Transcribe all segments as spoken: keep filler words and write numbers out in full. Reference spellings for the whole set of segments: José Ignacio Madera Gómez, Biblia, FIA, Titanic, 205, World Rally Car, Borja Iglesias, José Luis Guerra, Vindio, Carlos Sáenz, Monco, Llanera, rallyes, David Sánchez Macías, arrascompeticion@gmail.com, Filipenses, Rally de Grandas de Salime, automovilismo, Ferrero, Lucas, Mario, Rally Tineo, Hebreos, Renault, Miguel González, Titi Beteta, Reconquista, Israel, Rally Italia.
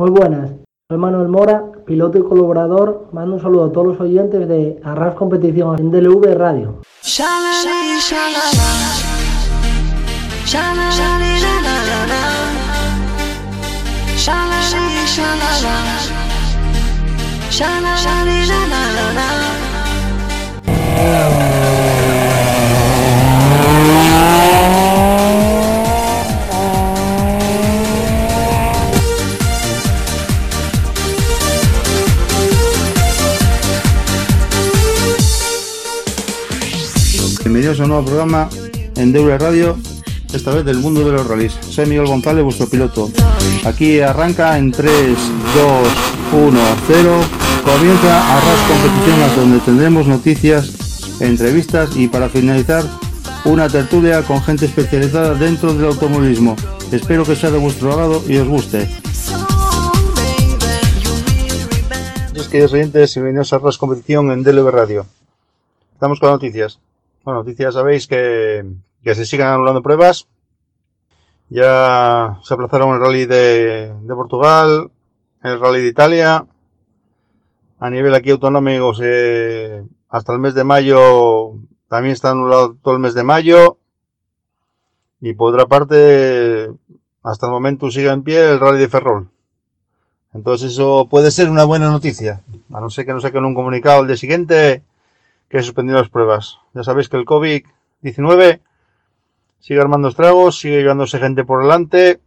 Muy buenas, soy Manuel Mora, piloto y colaborador. Mando un saludo a todos los oyentes de Arras Competición en D L V Radio. Bienvenidos a un nuevo programa en D L V Radio, esta vez del mundo de los rallies. Soy Miguel González, vuestro piloto. Aquí arranca en tres, dos, uno, cero. Comienza Arras Competición, donde tendremos noticias, entrevistas y, para finalizar, una tertulia con gente especializada dentro del automovilismo. Espero que sea de vuestro agrado y os guste. Queridos oyentes, bienvenidos a Arras Competición en D L V Radio. Estamos con noticias. Bueno, noticias, sabéis que, que se sigan anulando pruebas. Ya se aplazaron el Rally de, de Portugal, el Rally de Italia. A nivel aquí autonómico, eh, hasta el mes de mayo, también está anulado todo el mes de mayo. Y por otra parte, hasta el momento sigue en pie el Rally de Ferrol. Entonces eso puede ser una buena noticia, a no ser que nos saquen un comunicado el día siguiente que suspendieron las pruebas. Ya sabéis que el COVID diecinueve sigue armando estragos, sigue llevándose gente por delante.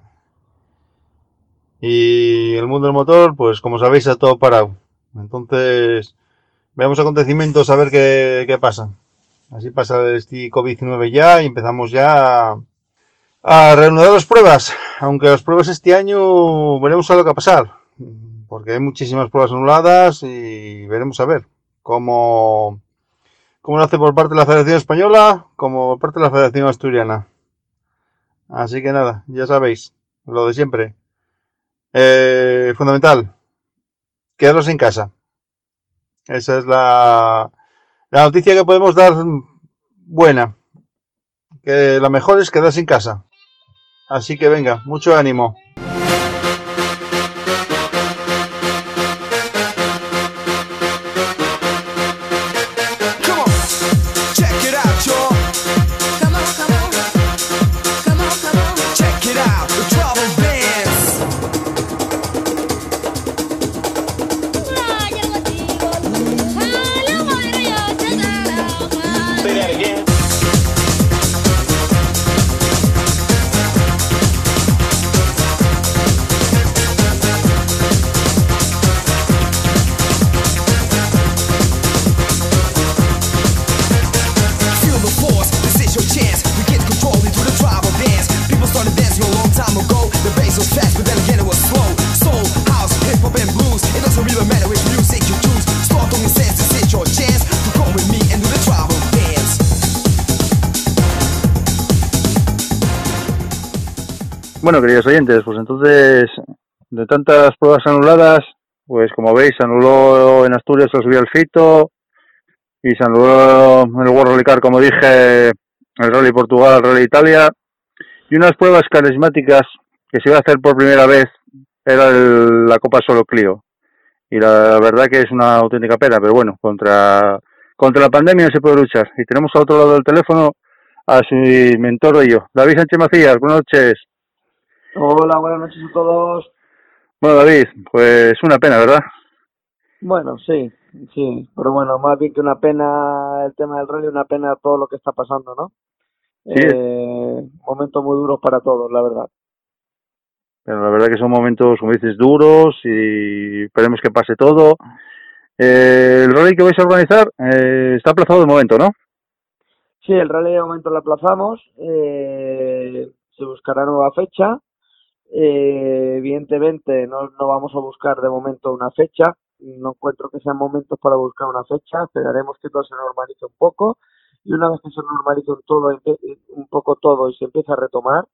Y el mundo del motor, pues como sabéis, está todo parado. Entonces, veamos acontecimientos a ver qué, qué pasa. Así pasa este COVID diecinueve ya y empezamos ya a reanudar las pruebas. Aunque las pruebas este año veremos a lo que va a pasar. Porque hay muchísimas pruebas anuladas y veremos a ver cómo... como lo hace por parte de la Federación Española, como por parte de la Federación Asturiana. Así que nada, ya sabéis, lo de siempre. Eh, fundamental, quedaros en casa. Esa es la, la noticia que podemos dar buena. Que la mejor es quedarse en casa. Así que venga, mucho ánimo. Bueno, queridos oyentes, pues entonces, de tantas pruebas anuladas, pues como veis, se anuló en Asturias el Subir al Fito, y se anuló el World Rally Car, como dije, el Rally Portugal, el Rally Italia, y unas pruebas carismáticas que se iba a hacer por primera vez era el, la Copa Solo Clio, y la verdad que es una auténtica pena, pero bueno, contra, contra la pandemia no se puede luchar. Y tenemos al otro lado del teléfono a su mentor de yo, David Sánchez Macías. Buenas noches. Hola, buenas noches a todos. Bueno, David, pues una pena, ¿verdad? Bueno, sí, sí, pero bueno, más bien que una pena el tema del rally, una pena todo lo que está pasando, ¿no? Sí. Eh, momentos muy duros para todos, la verdad. Pero la verdad que son momentos, como dices, duros y esperemos que pase todo. Eh, el rally que vais a organizar eh, está aplazado de momento, ¿no? Sí, el rally de momento lo aplazamos, eh, se buscará nueva fecha. Eh, evidentemente no, no vamos a buscar de momento una fecha, no encuentro que sean momentos para buscar una fecha, esperaremos que todo se normalice un poco y una vez que se normalice un, todo, un poco todo y se empieza a retomar,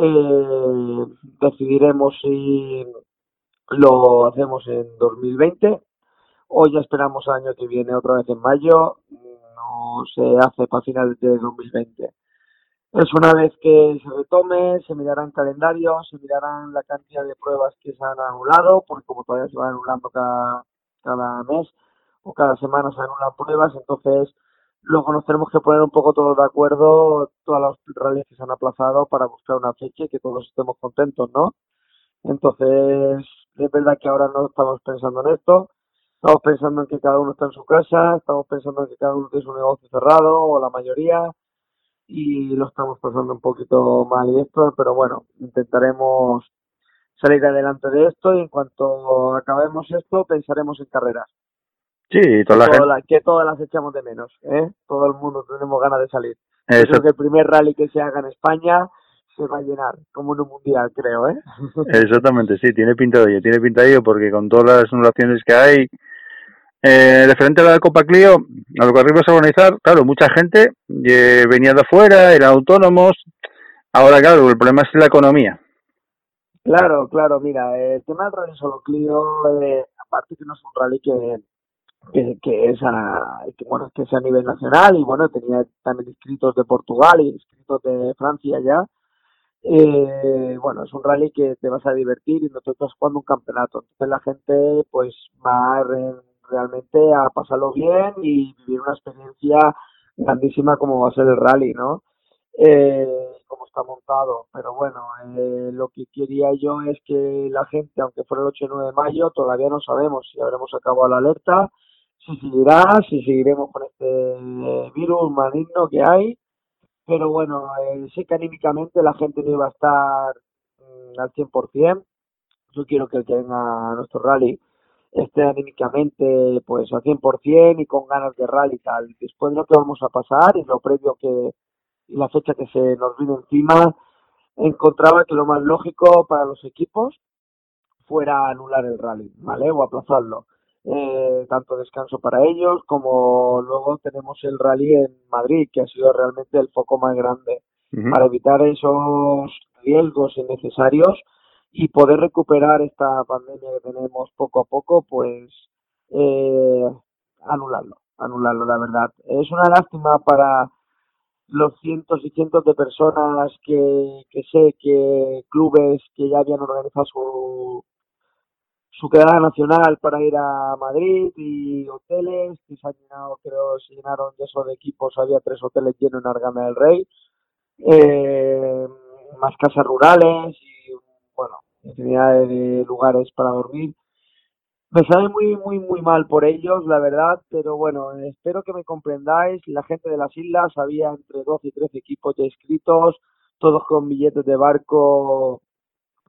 eh, decidiremos si lo hacemos en dos mil veinte o ya esperamos el año que viene otra vez en mayo, no se hace para finales de dos mil veinte. Pues una vez que se retome, se mirarán calendarios, se mirarán la cantidad de pruebas que se han anulado, porque como todavía se van anulando cada, cada mes o cada semana se anulan pruebas, entonces luego nos tenemos que poner un poco todos de acuerdo, todas las rallies que se han aplazado para buscar una fecha y que todos estemos contentos, ¿no? Entonces, es verdad que ahora no estamos pensando en esto, estamos pensando en que cada uno está en su casa, estamos pensando en que cada uno tiene su negocio cerrado o la mayoría, y lo estamos pasando un poquito mal y esto, pero bueno, intentaremos salir adelante de esto y en cuanto acabemos esto pensaremos en carreras. Sí, toda que, la toda gente... la, que todas las echamos de menos, ¿eh? Todo el mundo tenemos ganas de salir. Eso. Creo que el primer rally que se haga en España se va a llenar, como en un mundial, creo, ¿eh? Exactamente, sí, tiene pinta de ello, tiene pinta de ello, porque con todas las anulaciones que hay... Eh, referente a la Copa Clio, a lo que arriba se va a organizar, claro, mucha gente eh, venía de afuera, eran autónomos. Ahora, claro, el problema es la economía. Claro, claro, mira, el tema del Rally Solo Clio, eh, aparte que no es un rally que, que, que es a, que, bueno, que es a nivel nacional, y bueno, tenía también inscritos de Portugal y inscritos de Francia ya. Eh, bueno, es un rally que te vas a divertir y no te estás jugando un campeonato. Entonces la gente pues va a re- realmente a pasarlo bien y vivir una experiencia grandísima como va a ser el rally, ¿no? Eh, como está montado. Pero bueno, eh, lo que quería yo es que la gente, aunque fuera el ocho y nueve de mayo, todavía no sabemos si habremos acabado la alerta, si seguirá, si seguiremos con este virus maligno que hay. Pero bueno, eh, sí que anímicamente la gente no iba a estar mm, al cien por ciento. Yo quiero que el que venga a nuestro rally esté anímicamente pues al cien por ciento y con ganas de rally y tal. Después de lo que vamos a pasar y lo previo que y la fecha que se nos vino encima, encontraba que lo más lógico para los equipos fuera anular el rally, ¿vale? O aplazarlo. Eh, tanto descanso para ellos como luego tenemos el rally en Madrid, que ha sido realmente el foco más grande, uh-huh, para evitar esos riesgos innecesarios y poder recuperar esta pandemia que tenemos poco a poco, pues eh, anularlo, anularlo, la verdad. Es una lástima para los cientos y cientos de personas que, que sé que clubes que ya habían organizado su, su quedada nacional para ir a Madrid y hoteles, que se han llenado, creo, se llenaron de esos de equipos, había tres hoteles llenos en Argana del Rey, eh, más casas rurales y bueno, infinidad de lugares para dormir. Me sabe muy, muy, muy mal por ellos, la verdad, pero bueno, espero que me comprendáis. La gente de las islas, había entre doce y trece equipos ya inscritos, todos con billetes de barco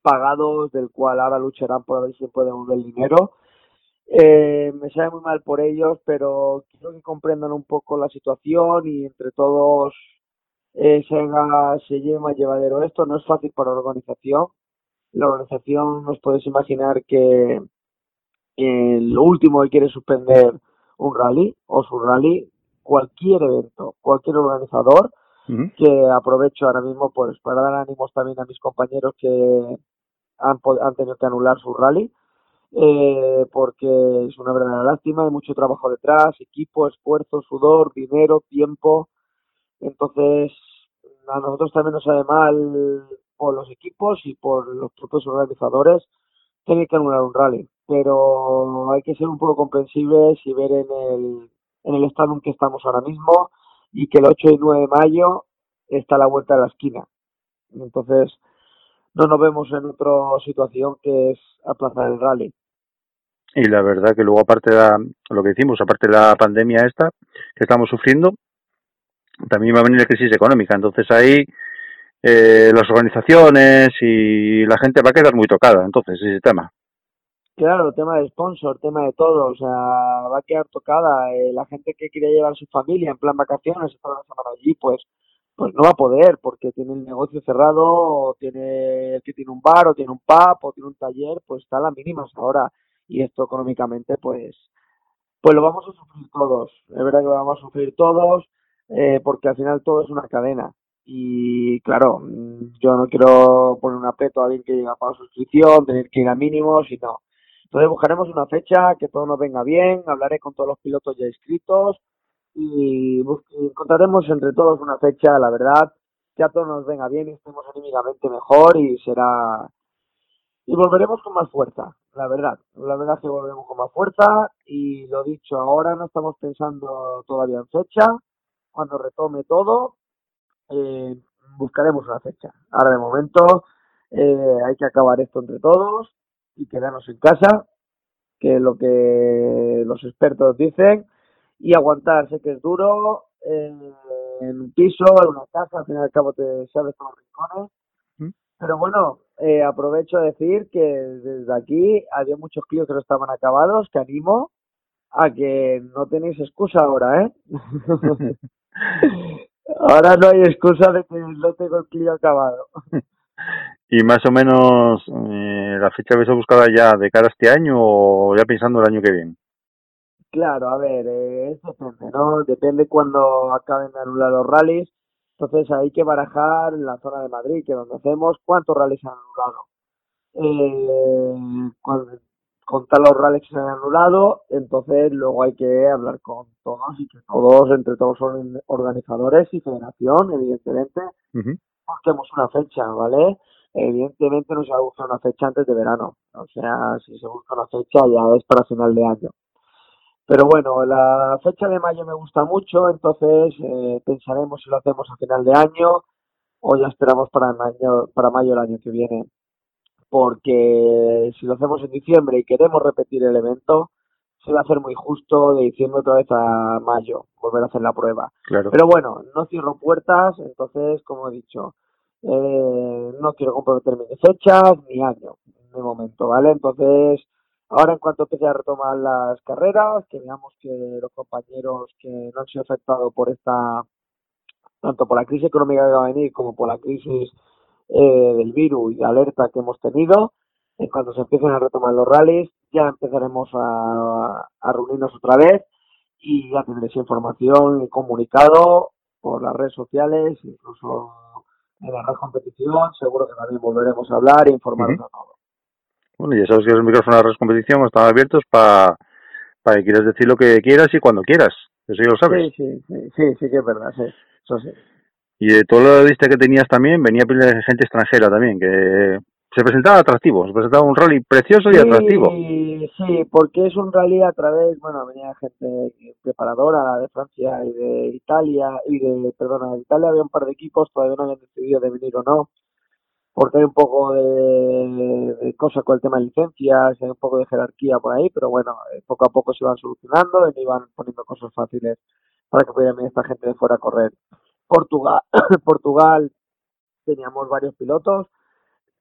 pagados, del cual ahora lucharán por ver si puede volver el dinero. Eh, me sabe muy mal por ellos, pero quiero que comprendan un poco la situación y entre todos eh, se, haga, se lleve más llevadero esto. No es fácil para la organización. La organización, os podéis imaginar que eh, lo último que quiere suspender un rally o su rally, cualquier evento, cualquier organizador, uh-huh, que aprovecho ahora mismo pues para dar ánimos también a mis compañeros que han, han tenido que anular su rally, eh, porque es una verdadera lástima, hay mucho trabajo detrás, equipo, esfuerzo, sudor, dinero, tiempo. Entonces a nosotros también nos sabe mal por los equipos y por los propios organizadores tienen que anular un rally, pero hay que ser un poco comprensibles y ver en el en el estado en que estamos ahora mismo y que el ocho y nueve de mayo está a la vuelta de la esquina. Entonces no nos vemos en otra situación que es aplazar el rally. Y la verdad que luego, aparte de la, lo que decimos, aparte de la pandemia esta que estamos sufriendo, también va a venir la crisis económica, entonces ahí Eh, las organizaciones y la gente va a quedar muy tocada, entonces, ese tema. Claro, tema de sponsor, tema de todo, o sea, va a quedar tocada. Eh, la gente que quiere llevar a su familia en plan vacaciones y toda la semana allí, pues pues no va a poder, porque tiene el negocio cerrado, o tiene el que tiene un bar, o tiene un pub, o tiene un taller, pues está a las mínimas ahora. Y esto económicamente, pues, pues lo vamos a sufrir todos. Es verdad que lo vamos a sufrir todos, eh, porque al final todo es una cadena. Y claro, yo no quiero poner un aprieto a alguien que llega a pagar suscripción, tener que ir a mínimos y no. Entonces buscaremos una fecha que todo nos venga bien, hablaré con todos los pilotos ya inscritos y bus- encontraremos entre todos una fecha, la verdad, que a todos nos venga bien y estemos anímicamente mejor y será... Y volveremos con más fuerza, la verdad. La verdad es que volveremos con más fuerza y lo dicho, ahora no estamos pensando todavía en fecha. Cuando retome todo, eh, buscaremos una fecha. Ahora de momento eh, hay que acabar esto entre todos y quedarnos en casa, que es lo que los expertos dicen, y aguantar. Sé que es duro, en, en un piso, en una casa, al fin y al cabo te sabes con los rincones. Pero bueno, eh, aprovecho a decir que desde aquí había muchos Clios que no estaban acabados, que animo a que no tenéis excusa ahora, ¿eh? Ahora no hay excusa de que no tengo el Clio acabado. ¿Y más o menos eh, la fecha habéis buscado ya de cara a este año o ya pensando el año que viene? Claro, a ver, eh, es depende, ¿no? Depende cuando acaben de anular los rallies. Entonces hay que barajar en la zona de Madrid, que es donde hacemos, cuántos rallies han anulado. Eh, contar los rallies que han anulado, entonces luego hay que hablar con todos y que todos, entre todos son organizadores y federación, evidentemente, uh-huh. Busquemos una fecha, ¿vale? Evidentemente no se va a buscar una fecha antes de verano, o sea, si se busca una fecha ya es para final de año. Pero bueno, la fecha de mayo me gusta mucho, entonces eh, pensaremos si lo hacemos a final de año o ya esperamos para mayo, para mayo el año que viene. Porque si lo hacemos en diciembre y queremos repetir el evento, se va a hacer muy justo de diciembre otra vez a mayo, volver a hacer la prueba. Claro. Pero bueno, no cierro puertas, entonces, como he dicho, eh, no quiero comprometerme ni fechas ni año de momento, ¿vale? Entonces... Ahora, en cuanto empiece a retomar las carreras, que veamos que los compañeros que no han sido afectados por esta, tanto por la crisis económica que va a venir como por la crisis eh, del virus y la alerta que hemos tenido, en cuanto se empiecen a retomar los rallies, ya empezaremos a, a reunirnos otra vez y ya tendréis información y comunicado por las redes sociales, incluso en la Arras Competición. Seguro que también volveremos a hablar e informaros uh-huh. a todos. Bueno, ya sabes que los micrófonos de la Competición están abiertos para para que quieras decir lo que quieras y cuando quieras. Eso ya lo sabes. Sí, sí, sí, sí, sí que es verdad, sí. Eso sí. Y de toda la lista que tenías también, venía gente extranjera también, que se presentaba atractivo, se presentaba un rally precioso y sí, atractivo. Sí, sí, porque es un rally a través, bueno, venía gente preparadora de Francia y de Italia, y de, perdona, de Italia había un par de equipos, todavía no habían decidido de venir o no. Porque hay un poco de, de cosas con el tema de licencias, hay un poco de jerarquía por ahí, pero bueno, poco a poco se iban solucionando y iban poniendo cosas fáciles para que pudiera venir esta gente de fuera a correr. Portugal, Portugal teníamos varios pilotos,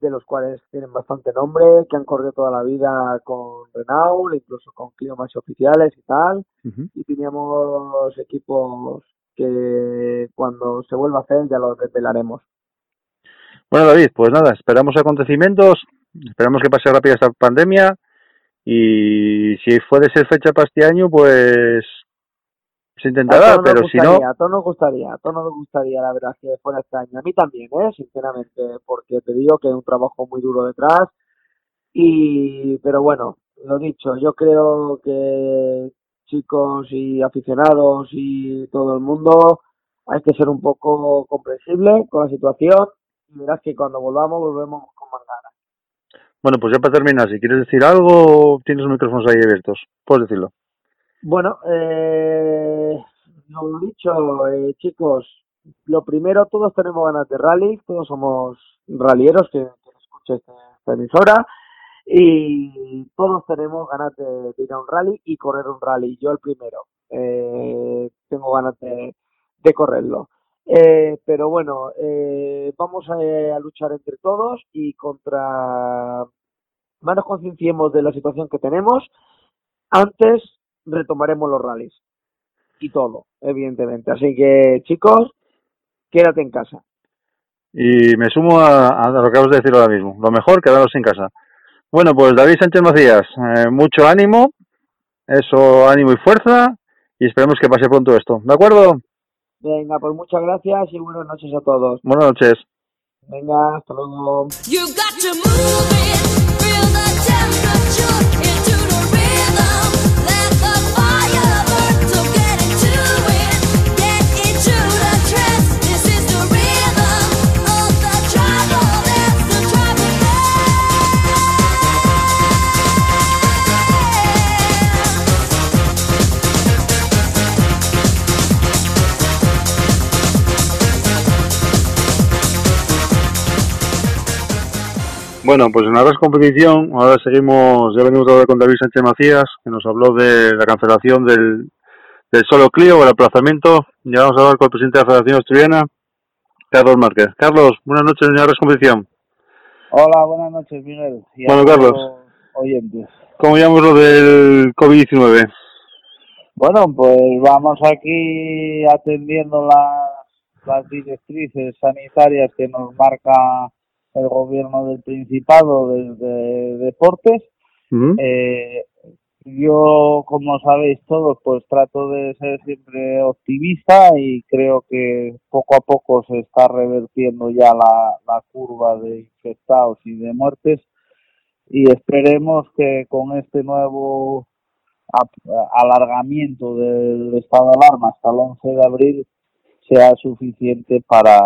de los cuales tienen bastante nombre, que han corrido toda la vida con Renault, incluso con Clio más oficiales y tal, uh-huh. Y teníamos equipos que cuando se vuelva a hacer ya los desvelaremos. Bueno, David, pues nada, esperamos acontecimientos, esperamos que pase rápida esta pandemia y si puede ser fecha para este año, pues se intentará, pero gustaría, si no... A todos nos gustaría, a todos nos gustaría, la verdad, que fuera este año. A mí también, ¿eh? Sinceramente, porque te digo que hay un trabajo muy duro detrás y... Pero bueno, lo dicho, yo creo que chicos y aficionados y todo el mundo hay que ser un poco comprensible con la situación. Verás que cuando volvamos, volvemos con más ganas. Bueno, pues ya para terminar, si quieres decir algo, tienes los micrófonos ahí abiertos, puedes decirlo. Bueno, eh, lo dicho, eh, chicos, lo primero, todos tenemos ganas de rally, todos somos rallieros que, que escuchan esta, esta emisora y todos tenemos ganas de, de ir a un rally y correr un rally, yo el primero, eh, tengo ganas de, de correrlo. Eh, pero bueno, eh, vamos a, a luchar entre todos y contra más nos concienciemos de la situación que tenemos, antes retomaremos los rallies y todo, evidentemente. Así que, chicos, quédate en casa. Y me sumo a, a lo que acabas de decir ahora mismo, lo mejor, quedaros en casa. Bueno, pues David Sánchez Macías, eh, mucho ánimo, eso, ánimo y fuerza, y esperemos que pase pronto esto, ¿de acuerdo? Venga, pues muchas gracias y buenas noches a todos. Buenas noches. Venga, hasta luego. Bueno, pues en Arras Competición, ahora seguimos, ya venimos ahora con David Sánchez Macías, que nos habló de la cancelación del, del Solo Clio, o el aplazamiento. Ya vamos a hablar con el presidente de la Federación Asturiana, Carlos Márquez. Carlos, buenas noches en Arras Competición. Hola, buenas noches, Miguel. Y bueno, Carlos, oyentes. ¿Cómo llamamos lo del COVID diecinueve? Bueno, pues vamos aquí atendiendo las, las directrices sanitarias que nos marca el gobierno del Principado desde Deportes. Uh-huh. Eh, yo, como sabéis todos, pues trato de ser siempre optimista y creo que poco a poco se está revertiendo ya la, la curva de infectados y de muertes, y esperemos que con este nuevo alargamiento del estado de alarma hasta el once de abril sea suficiente para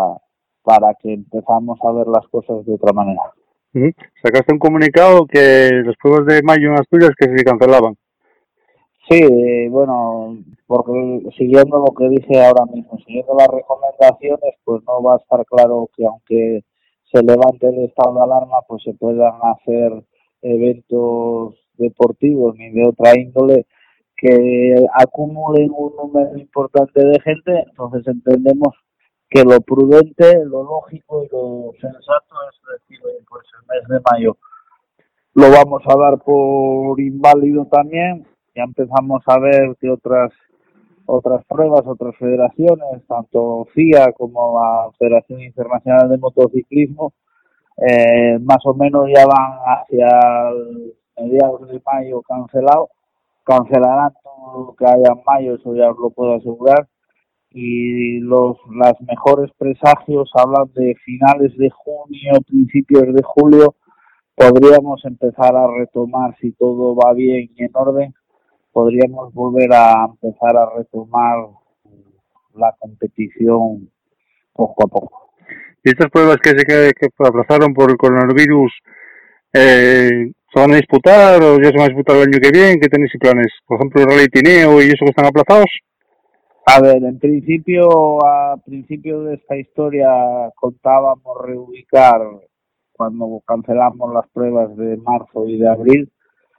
para que empezamos a ver las cosas de otra manera. Uh-huh. Sacaste un comunicado que los pruebas de mayo en Asturias que se cancelaban. Sí, bueno, porque siguiendo lo que dije ahora mismo, siguiendo las recomendaciones, pues no va a estar claro que aunque se levante el estado de alarma, pues se puedan hacer eventos deportivos ni de otra índole que acumulen un número importante de gente. Entonces entendemos que lo prudente, lo lógico y lo sensato es decir, pues el mes de mayo lo vamos a dar por inválido también. Ya empezamos a ver que otras otras pruebas, otras federaciones, tanto F I A como la Federación Internacional de Motociclismo, eh, más o menos ya van hacia mediados de mayo cancelado, cancelarán todo lo que haya en mayo, eso ya os lo puedo asegurar. Y los las mejores presagios hablan de finales de junio, principios de julio, podríamos empezar a retomar, si todo va bien y en orden, podríamos volver a empezar a retomar la competición poco a poco. ¿Y estas pruebas que se que aplazaron por el coronavirus eh, se van a disputar o ya se van a disputar el año que viene? ¿Qué tenéis planes? Por ejemplo, el Rally Tineo y eso que están aplazados. A ver, en principio, a principio de esta historia contábamos reubicar, cuando cancelamos las pruebas de marzo y de abril.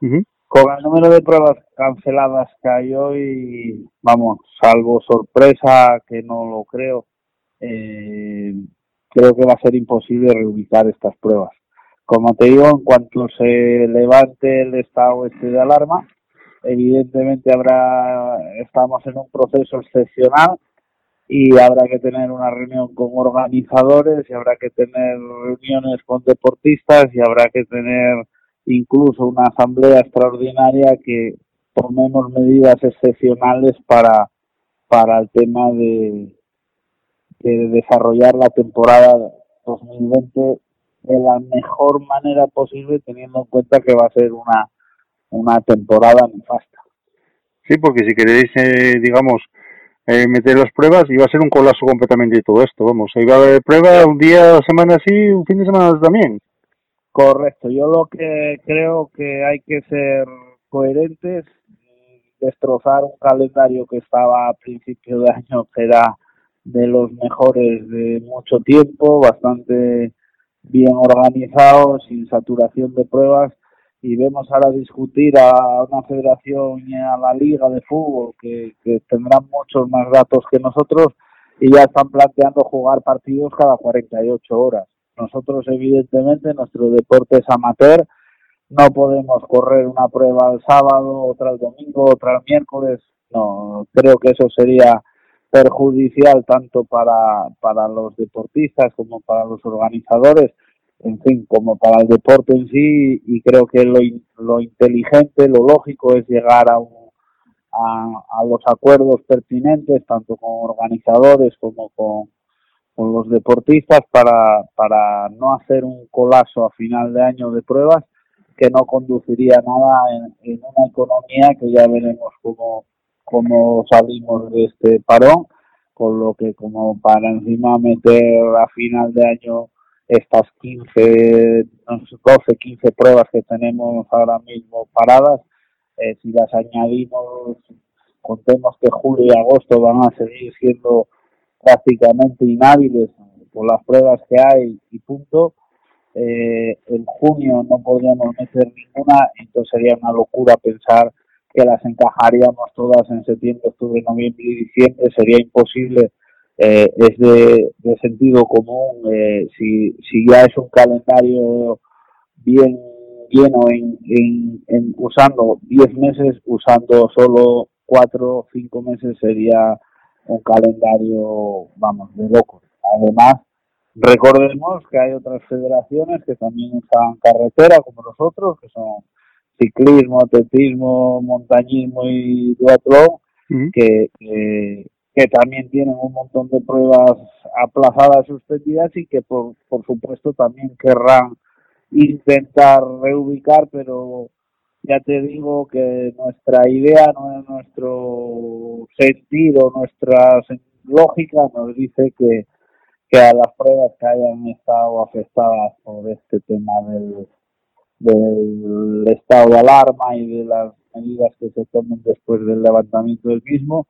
Uh-huh. Con el número de pruebas canceladas que hay hoy, vamos, salvo sorpresa, que no lo creo, eh, creo que va a ser imposible reubicar estas pruebas. Como te digo, en cuanto se levante el estado este de alarma, evidentemente habrá, estamos en un proceso excepcional y habrá que tener una reunión con organizadores y habrá que tener reuniones con deportistas y habrá que tener incluso una asamblea extraordinaria que tomemos medidas excepcionales para para el tema de, de desarrollar la temporada dos mil veinte de la mejor manera posible, teniendo en cuenta que va a ser una una temporada nefasta. Sí, porque si queréis, eh, digamos, eh, meter las pruebas, iba a ser un colapso completamente de todo esto, vamos, iba a haber prueba un día, semana sí, un fin de semana también. Correcto, yo lo que creo que hay que ser coherentes, destrozar un calendario que estaba a principio de año, que era de los mejores de mucho tiempo, bastante bien organizado, sin saturación de pruebas, y vemos ahora discutir a una federación y a la liga de fútbol que, que tendrán muchos más datos que nosotros y ya están planteando jugar partidos cada cuarenta y ocho horas. Nosotros, evidentemente, nuestro deporte es amateur, no podemos correr una prueba el sábado, otra el domingo, otra el miércoles. No, creo que eso sería perjudicial tanto para, para los deportistas como para los organizadores, en fin, como para el deporte en sí, y creo que lo, lo inteligente, lo lógico es llegar a, un, a, a los acuerdos pertinentes, tanto con organizadores como con, con los deportistas, para, para no hacer un colapso a final de año de pruebas que no conduciría nada en, en una economía que ya veremos cómo, cómo salimos de este parón, con lo que como para encima meter a final de año estas quince, doce, quince pruebas que tenemos ahora mismo paradas, eh, si las añadimos, contemos que julio y agosto van a seguir siendo prácticamente inhábiles por las pruebas que hay y punto, eh, en junio no podríamos meter ninguna, entonces sería una locura pensar que las encajaríamos todas en septiembre, octubre, noviembre y diciembre, sería imposible. Eh, es de, de sentido común, eh, si, si ya es un calendario bien lleno en, en, en usando diez meses, usando solo cuatro o cinco meses sería un calendario, vamos, de locos. Además, recordemos que hay otras federaciones que también usan carretera como nosotros, que son ciclismo, atletismo, montañismo y duatlón, uh-huh. que, que, que también tienen un montón de pruebas aplazadas, suspendidas y que por, por supuesto también querrán intentar reubicar, pero ya te digo que nuestra idea, nuestro sentido, nuestra lógica nos dice que, que a las pruebas que hayan estado afectadas por este tema del, del estado de alarma y de las medidas que se tomen después del levantamiento del mismo,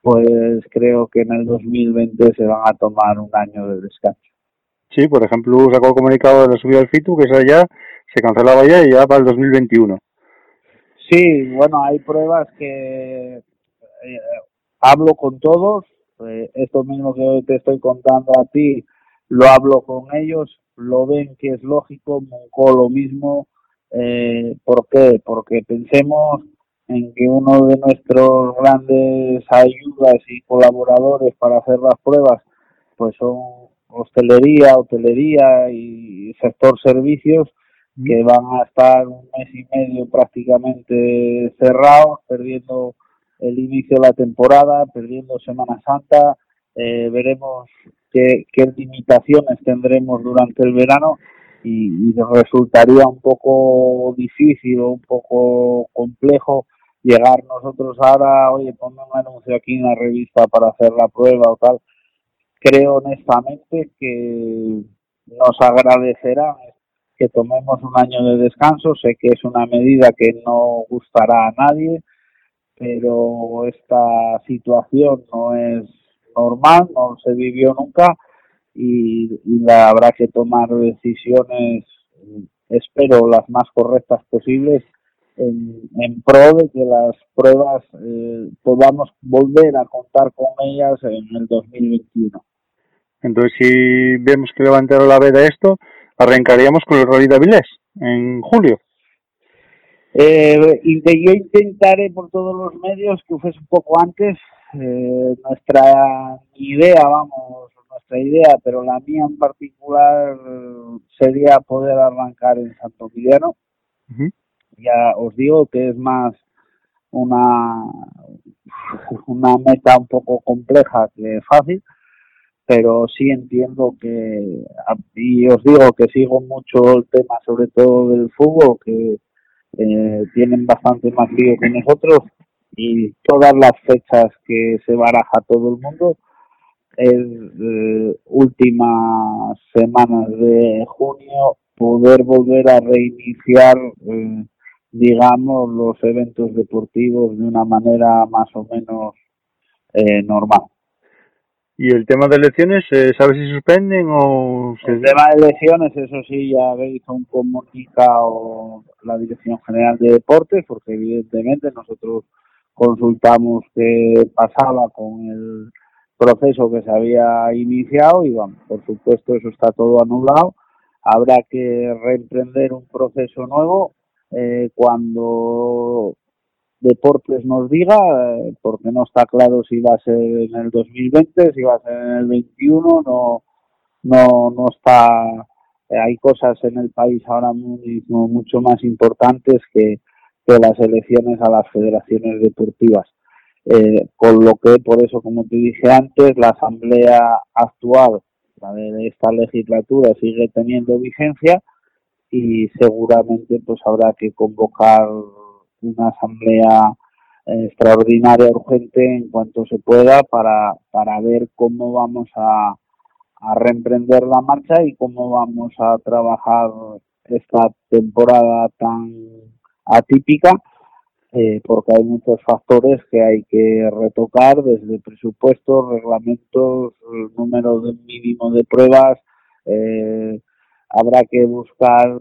pues creo que en el dos mil veinte se van a tomar un año de descanso. Sí, por ejemplo, sacó el comunicado de la subida al FITU, que esa ya se cancelaba ya y ya para el dos mil veintiuno. Sí, bueno, hay pruebas que eh, hablo con todos, eh, esto mismo que te estoy contando a ti, lo hablo con ellos, lo ven que es lógico, Moncó lo mismo. Eh, ¿Por qué? Porque pensemos en que uno de nuestros grandes ayudas y colaboradores para hacer las pruebas, pues son hostelería, hotelería y sector servicios, que van a estar un mes y medio prácticamente cerrados, perdiendo el inicio de la temporada, perdiendo Semana Santa. Eh, veremos qué, qué limitaciones tendremos durante el verano y, y resultaría un poco difícil o un poco complejo llegar nosotros ahora, oye, ponme un anuncio aquí en la revista para hacer la prueba o tal. Creo honestamente que nos agradecerá que tomemos un año de descanso. Sé que es una medida que no gustará a nadie, pero esta situación no es normal, no se vivió nunca y, y la habrá que tomar decisiones, espero, las más correctas posibles en, en pro de que las pruebas eh, podamos volver a contar con ellas en el dos mil veintiuno. Entonces, si vemos que levantaron la veda esto, arrancaríamos con el Rally de Avilés en julio. Eh, yo intentaré por todos los medios que fuese un poco antes. Eh, nuestra idea, vamos, nuestra idea, pero la mía en particular sería poder arrancar en Santo Emiliano. Uh-huh. Ya os digo que es más una, una meta un poco compleja que fácil, pero sí entiendo que, y os digo que sigo mucho el tema, sobre todo del fútbol, que eh, tienen bastante más lío que nosotros, y todas las fechas que se baraja todo el mundo es eh, últimas semanas de junio, poder volver a reiniciar eh, digamos los eventos deportivos de una manera más o menos eh, normal. ¿Y el tema de elecciones, sabes si suspenden o...? El tema de elecciones, eso sí, ya habéis un comunicado la Dirección General de Deportes, porque evidentemente nosotros consultamos qué pasaba con el proceso que se había iniciado y, bueno, por supuesto, eso está todo anulado. Habrá que reemprender un proceso nuevo eh, cuando Deportes nos diga, porque no está claro si va a ser en el dos mil veinte, si va a ser en el veintiuno, no no no está. Hay cosas en el país ahora mismo mucho más importantes que, que las elecciones a las federaciones deportivas. Eh, con lo que, por eso, como te dije antes, la asamblea actual, la de esta legislatura, sigue teniendo vigencia y seguramente pues habrá que convocar una asamblea eh, extraordinaria, urgente, en cuanto se pueda, para para ver cómo vamos a, a reemprender la marcha y cómo vamos a trabajar esta temporada tan atípica, eh, porque hay muchos factores que hay que retocar, desde presupuestos, reglamentos, números mínimo de pruebas, eh, habrá que buscar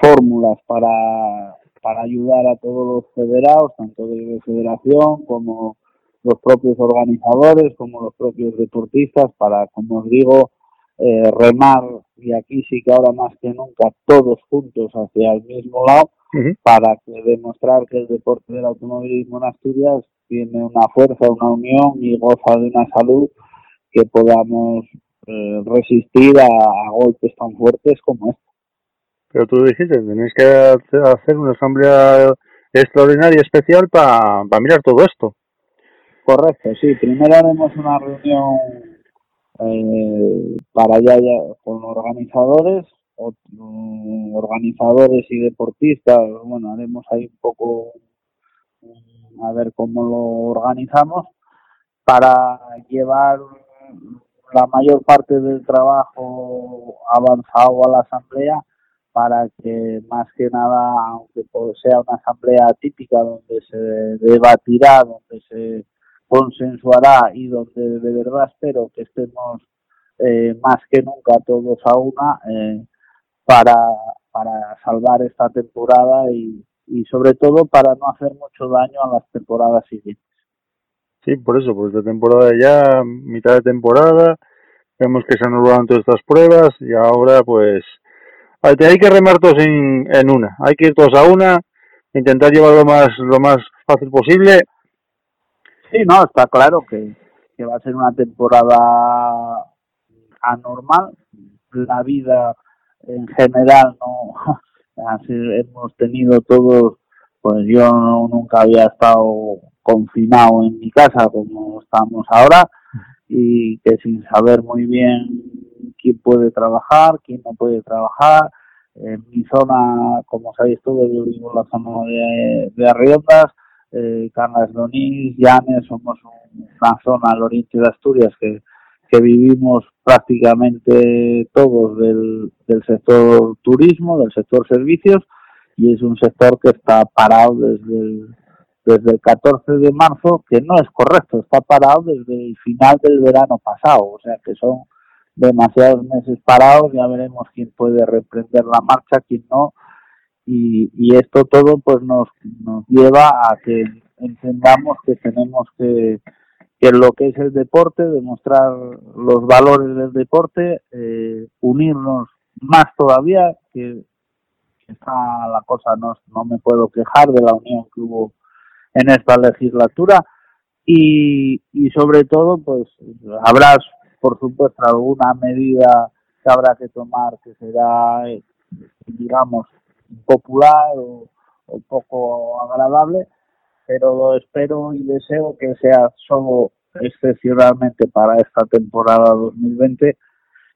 fórmulas para, para ayudar a todos los federados, tanto de federación como los propios organizadores, como los propios deportistas, para, como os digo, eh, remar, y aquí sí que ahora más que nunca, todos juntos hacia el mismo lado, uh-huh. para que demostrar que el deporte del automovilismo en Asturias tiene una fuerza, una unión y goza de una salud que podamos eh, resistir a, a golpes tan fuertes como este. Pero tú dijiste, tenéis que hacer una asamblea extraordinaria y especial para pa mirar todo esto. Correcto, sí. Primero haremos una reunión eh, para allá con organizadores, o, um, organizadores y deportistas. Bueno, haremos ahí un poco, um, a ver cómo lo organizamos, para llevar la mayor parte del trabajo avanzado a la asamblea, para que más que nada, aunque sea una asamblea típica donde se debatirá, donde se consensuará y donde de verdad espero que estemos eh, más que nunca todos a una eh, para, para salvar esta temporada y, y sobre todo para no hacer mucho daño a las temporadas siguientes. Sí, por eso, pues de temporada ya, mitad de temporada, vemos que se han anulado todas estas pruebas y ahora pues hay que remar todos en, en una, hay que ir todos a una, intentar llevarlo más, lo más fácil posible. Sí, no, está claro que, que va a ser una temporada anormal. La vida en general, no, así hemos tenido todos, pues yo nunca había estado confinado en mi casa como estamos ahora, y que sin saber muy bien quién puede trabajar, quién no puede trabajar. En mi zona, como sabéis todos, yo vivo en la zona de, de Arriondas, Eh, Carlos Márquez, Llanes, somos una zona al oriente de Asturias que, que vivimos prácticamente todos del, del sector turismo, del sector servicios, y es un sector que está parado desde el, desde el catorce de marzo, que no es correcto, está parado desde el final del verano pasado, o sea que son demasiados meses parados. Ya veremos quién puede reprender la marcha, quién no. Y, y esto todo pues nos nos lleva a que entendamos que tenemos que, que lo que es el deporte, demostrar los valores del deporte, eh, unirnos más todavía, que, que está la cosa, no, no me puedo quejar de la unión que hubo en esta legislatura, y, y sobre todo pues habrá por supuesto alguna medida que habrá que tomar que será, eh, digamos, popular o, o poco agradable, pero espero y deseo que sea solo excepcionalmente para esta temporada dos mil veinte,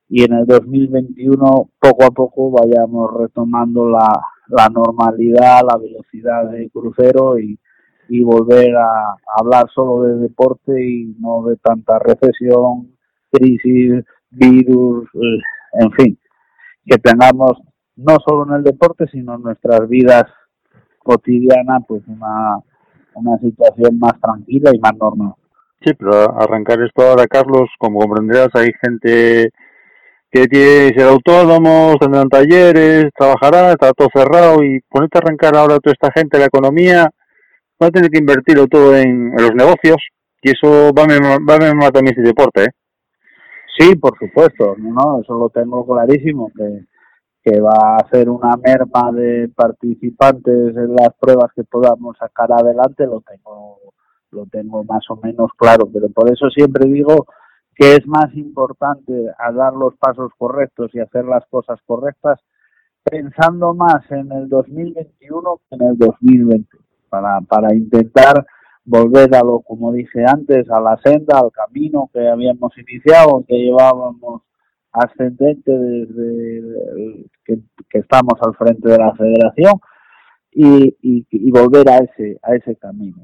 y en el dos mil veintiuno poco a poco vayamos retomando la, la normalidad, la velocidad de crucero, y, y volver a, a hablar solo de deporte y no de tanta recesión, crisis, virus, en fin, que tengamos no solo en el deporte, sino en nuestras vidas cotidianas, pues una, una situación más tranquila y más normal. Sí, pero arrancar esto ahora, Carlos, como comprenderás, hay gente que tiene que ser autónomos, tendrán talleres, trabajará, está todo cerrado, y ponerte a arrancar ahora toda esta gente, la economía, va a tener que invertirlo todo en, en los negocios, y eso va a mermar, va a mermar también ese deporte, ¿eh? Sí, por supuesto, no, eso lo tengo clarísimo, que que va a ser una merma de participantes en las pruebas que podamos sacar adelante, lo tengo lo tengo más o menos claro, pero por eso siempre digo que es más importante a dar los pasos correctos y hacer las cosas correctas, pensando más en el dos mil veintiuno que en el dos mil veinte, para, para intentar volver a lo, como dije antes, a la senda, al camino que habíamos iniciado, que llevábamos ascendente desde el, que, que estamos al frente de la federación, y, y, y volver a ese a ese camino.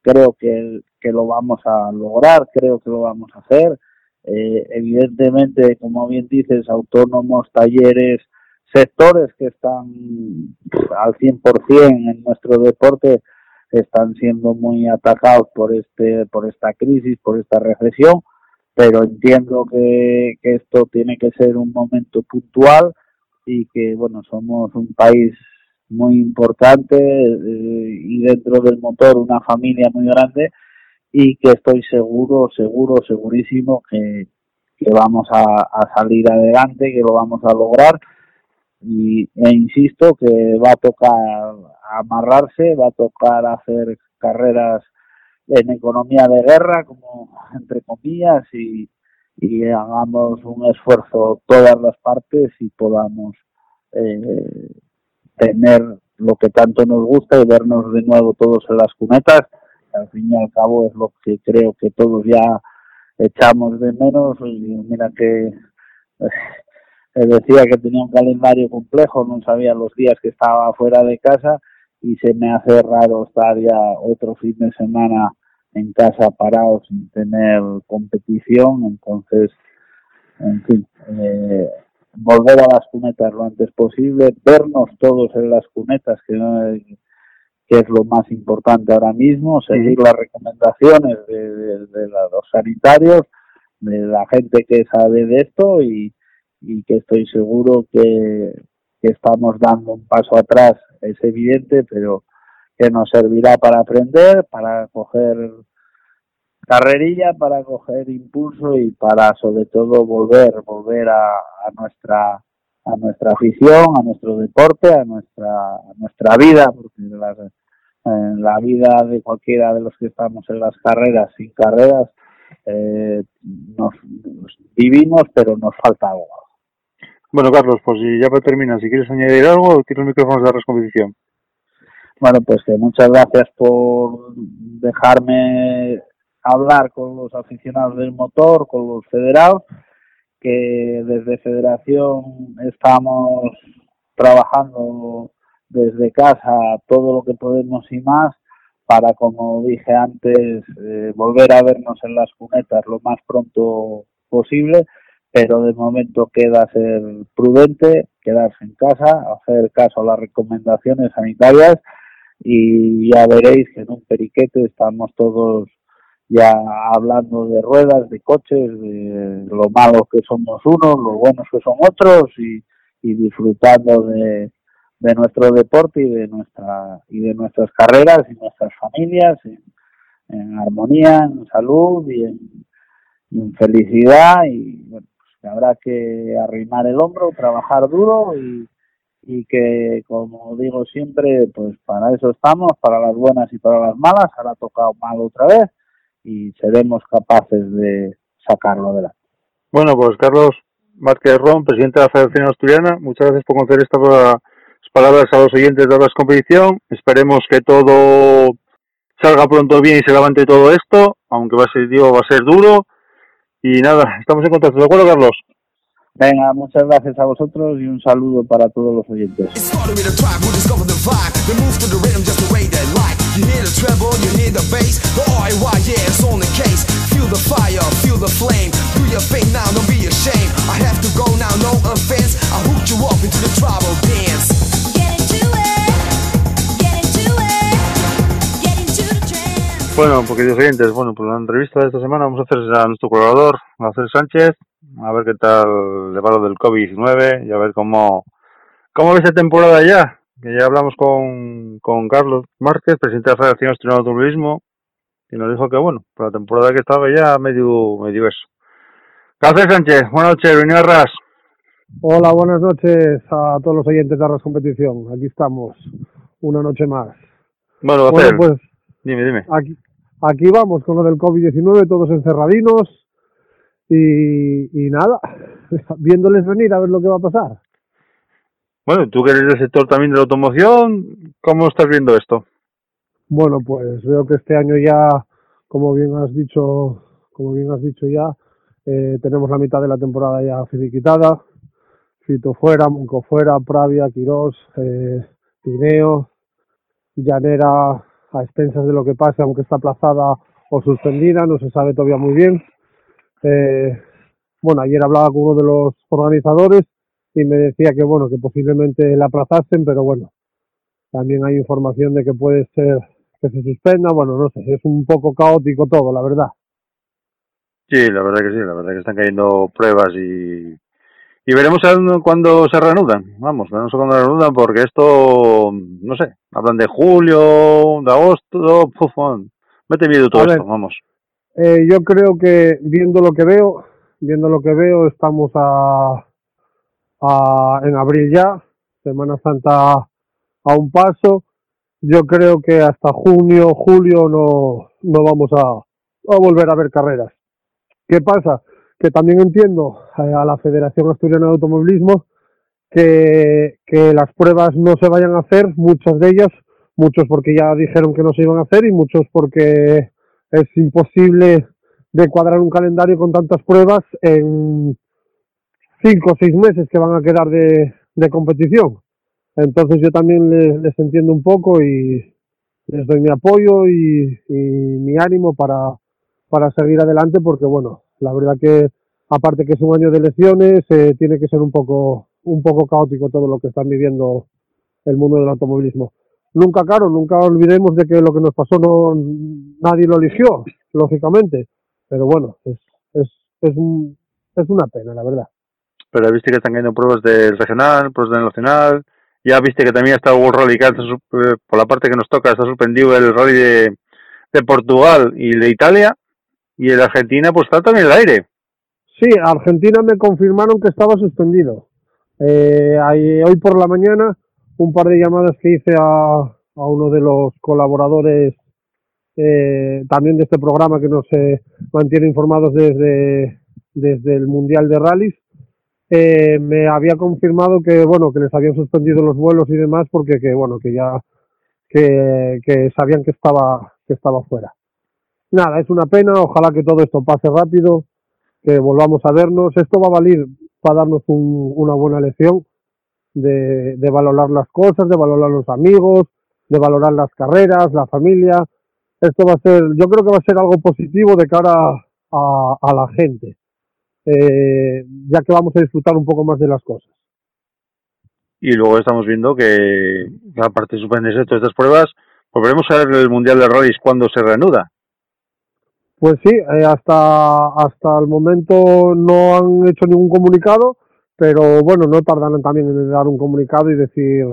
Creo que, que lo vamos a lograr, creo que lo vamos a hacer. Eh, evidentemente, como bien dices, autónomos, talleres, sectores que están al cien por ciento en nuestro deporte, están siendo muy atacados por este por esta crisis, por esta recesión, pero entiendo que, que esto tiene que ser un momento puntual y que, bueno, somos un país muy importante eh, y dentro del motor una familia muy grande, y que estoy seguro, seguro, segurísimo que, que vamos a, a salir adelante, que lo vamos a lograr. Y, e insisto que va a tocar amarrarse, va a tocar hacer carreras en economía de guerra, como entre comillas, y, y hagamos un esfuerzo todas las partes y podamos eh, tener lo que tanto nos gusta y vernos de nuevo todos en las cunetas. Al fin y al cabo es lo que creo que todos ya echamos de menos. Y mira que eh, decía que tenía un calendario complejo, no sabía los días que estaba fuera de casa, y se me hace raro estar ya otro fin de semana en casa parado sin tener competición. Entonces, en fin, eh, volver a las cunetas lo antes posible, vernos todos en las cunetas, que no es, que es lo más importante ahora mismo, seguir las recomendaciones de, de, de la, los sanitarios, de la gente que sabe de esto, y, y que estoy seguro que, que estamos dando un paso atrás, es evidente, pero que nos servirá para aprender, para coger carrerilla, para coger impulso y para, sobre todo, volver, volver a, a nuestra a nuestra afición, a nuestro deporte, a nuestra a nuestra vida, porque la, en la vida de cualquiera de los que estamos en las carreras, sin carreras, eh, nos, nos vivimos, pero nos falta algo. Bueno, Carlos, pues ya para terminar, si quieres añadir algo, tienes los micrófonos de Arras Competición. Bueno, pues que muchas gracias por dejarme hablar con los aficionados del motor, con los federados, que desde Federación estamos trabajando desde casa todo lo que podemos y más, para, como dije antes, eh, volver a vernos en las cunetas lo más pronto posible. Pero de momento queda ser prudente, quedarse en casa, hacer caso a las recomendaciones sanitarias, y ya veréis que en un periquete estamos todos ya hablando de ruedas, de coches, de lo malos que somos unos, lo buenos que son otros, y, y disfrutando de, de nuestro deporte y de nuestra y de nuestras carreras y nuestras familias en, en armonía, en salud y en, en felicidad. Y bueno, habrá que arrimar el hombro, trabajar duro y, y que, como digo siempre, pues para eso estamos, para las buenas y para las malas. Ahora ha tocado mal otra vez y seremos capaces de sacarlo adelante. Bueno, pues Carlos Márquez Ron, presidente de la Federación Asturiana, muchas gracias por conceder estas palabras a los oyentes de Arras Competición. Esperemos que todo salga pronto bien y se levante todo esto, aunque va a ser, digo, va a ser duro. Y nada, estamos en contacto, ¿de acuerdo, Carlos? Venga, muchas gracias a vosotros y un saludo para todos los oyentes. Bueno, pues queridos oyentes, bueno, por la entrevista de esta semana vamos a hacer a nuestro colaborador, Gacel Sánchez, a ver qué tal le va lo del covid diecinueve y a ver cómo, cómo ve esta temporada ya, que ya hablamos con, con Carlos Márquez, presidente de la Federación Asturiana de Automovilismo, y nos dijo que, bueno, para la temporada que estaba ya medio, medio eso. Gacel Sánchez, buenas noches, bienvenido a Arras. Hola, buenas noches a todos los oyentes de Arras Competición, aquí estamos, una noche más. Bueno, Gacel, bueno, pues, dime, dime. Aquí, Aquí vamos con lo del covid diecinueve, todos encerradinos y, y nada, viéndoles venir a ver lo que va a pasar. Bueno, tú que eres del sector también de la automoción, ¿cómo estás viendo esto? Bueno, pues veo que este año ya, como bien has dicho, como bien has dicho ya, eh, tenemos la mitad de la temporada ya finiquitada. Fito fuera, Monco fuera, Pravia, Quirós, eh, Tineo, Llanera, a expensas de lo que pase, aunque está aplazada o suspendida, no se sabe todavía muy bien. Eh, bueno, ayer hablaba con uno de los organizadores y me decía que, bueno, que posiblemente la aplazasen, pero bueno, también hay información de que puede ser que se suspenda. Bueno, no sé, es un poco caótico todo, la verdad. Sí, la verdad que sí, la verdad que están cayendo pruebas y, y veremos cuándo se reanudan, vamos, veremos cuándo se reanudan, porque esto, no sé, hablan de julio, de agosto, puf, vete miedo todo esto, vamos. Eh, yo creo que viendo lo que veo, viendo lo que veo, estamos a, a en abril ya, Semana Santa a un paso. Yo creo que hasta junio, julio no, no vamos a, a volver a ver carreras. ¿Qué pasa? Que también entiendo a la Federación Asturiana de Automovilismo que, que las pruebas no se vayan a hacer, muchas de ellas, muchos porque ya dijeron que no se iban a hacer y muchos porque es imposible de cuadrar un calendario con tantas pruebas en cinco o seis meses que van a quedar de, de competición. Entonces yo también les, les entiendo un poco y les doy mi apoyo y, y mi ánimo para, para seguir adelante, porque bueno, la verdad que aparte que es un año de elecciones, eh, tiene que ser un poco un poco caótico todo lo que están viviendo el mundo del automovilismo. Nunca, claro, nunca olvidemos de que lo que nos pasó no nadie lo eligió, lógicamente, pero bueno, es es es, un, es una pena, la verdad. Pero viste que están cayendo pruebas del regional, pruebas del nacional. Ya viste que también está World Rally Car, por la parte que nos toca, está suspendido el Rally de, de Portugal y de Italia, y el Argentina pues está también en el aire. Sí, Argentina me confirmaron que estaba suspendido. Eh, hay, hoy por la mañana un par de llamadas que hice a, a uno de los colaboradores eh, también de este programa que nos eh, mantiene informados desde, desde el Mundial de Rallys. Eh, me había confirmado que bueno que les habían suspendido los vuelos y demás porque que bueno que ya que, que sabían que estaba que estaba fuera. Nada, es una pena, ojalá que todo esto pase rápido, que volvamos a vernos. Esto va a valer para darnos un, una buena lección de, de valorar las cosas, de valorar los amigos, de valorar las carreras, la familia. Esto va a ser, yo creo que va a ser algo positivo de cara a, a la gente. Eh, ya que vamos a disfrutar un poco más de las cosas. Y luego estamos viendo que, aparte de suspenderse todas estas pruebas, volveremos a ver el Mundial de Rallys cuando se reanuda. Pues sí, eh, hasta, hasta el momento no han hecho ningún comunicado, pero bueno, no tardarán también en dar un comunicado y decir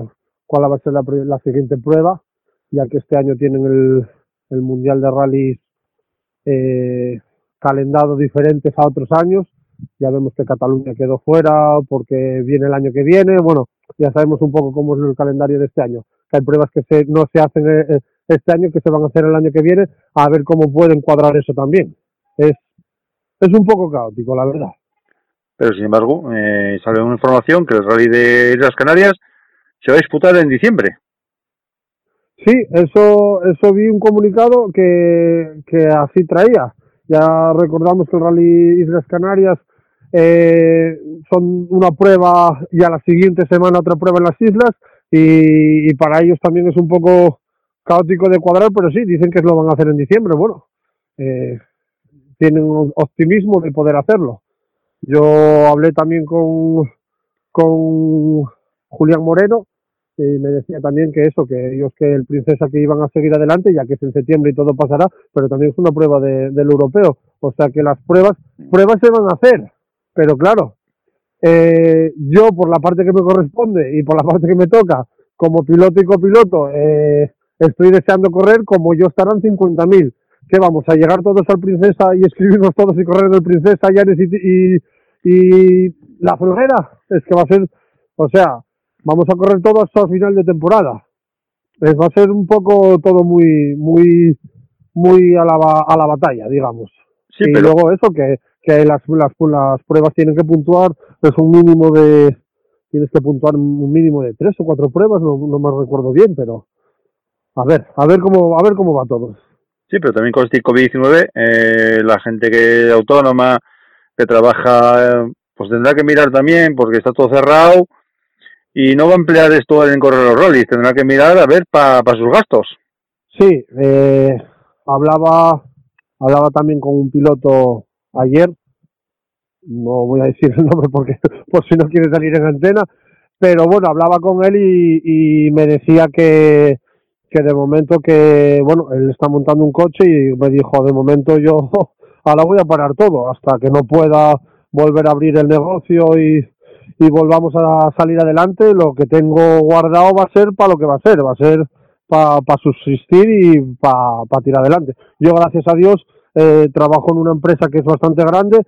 cuál va a ser la, la siguiente prueba, ya que este año tienen el, el Mundial de Rallys eh, calendado diferentes a otros años. Ya vemos que Cataluña quedó fuera porque viene el año que viene. Bueno, ya sabemos un poco cómo es el calendario de este año. Hay pruebas que se, no se hacen este año, que se van a hacer el año que viene, a ver cómo pueden cuadrar eso también. Es, es un poco caótico, la verdad. Pero, sin embargo, eh, sale una información que el Rally de Islas Canarias se va a disputar en diciembre. Sí, eso, eso vi un comunicado que, que así traía. Ya recordamos que el Rally Islas Canarias eh, son una prueba y a la siguiente semana otra prueba en las islas y, y para ellos también es un poco caótico de cuadrar, pero sí, dicen que lo van a hacer en diciembre. Bueno, eh, tienen un optimismo de poder hacerlo. Yo hablé también con, con Julián Moreno y me decía también que eso, que ellos que el Princesa que iban a seguir adelante, ya que es en septiembre y todo pasará, pero también es una prueba de, del europeo, o sea que las pruebas pruebas se van a hacer, pero claro, eh, yo por la parte que me corresponde y por la parte que me toca, como piloto y copiloto, eh, estoy deseando correr, como yo estarán cincuenta mil, que vamos a llegar todos al Princesa y escribirnos todos y correr en el Princesa, Llanes y, y, y la Folguera, es que va a ser, o sea, vamos a correr todo hasta el final de temporada. Pues va a ser un poco todo muy muy muy a la, a la batalla, digamos. Sí, y pero... luego eso, que, que las, las, las pruebas tienen que puntuar, es un mínimo de... Tienes que puntuar un mínimo de tres o cuatro pruebas, no, no me recuerdo bien, pero... A ver, a ver cómo a ver cómo va todo. Sí, pero también con este COVID diecinueve, eh, la gente que es autónoma, que trabaja, pues tendrá que mirar también, porque está todo cerrado... Y no va a emplear esto en correr los rallies, tendrá que mirar a ver para pa sus gastos. Sí, eh, hablaba hablaba también con un piloto ayer, no voy a decir el nombre porque por si no quiere salir en antena, pero bueno, hablaba con él y, y me decía que, que de momento que, bueno, él está montando un coche y me dijo, de momento yo ahora voy a parar todo hasta que no pueda volver a abrir el negocio y, y volvamos a salir adelante. Lo que tengo guardado va a ser para lo que va a ser, va a ser para pa subsistir y para pa tirar adelante. Yo, gracias a Dios, eh, trabajo en una empresa que es bastante grande.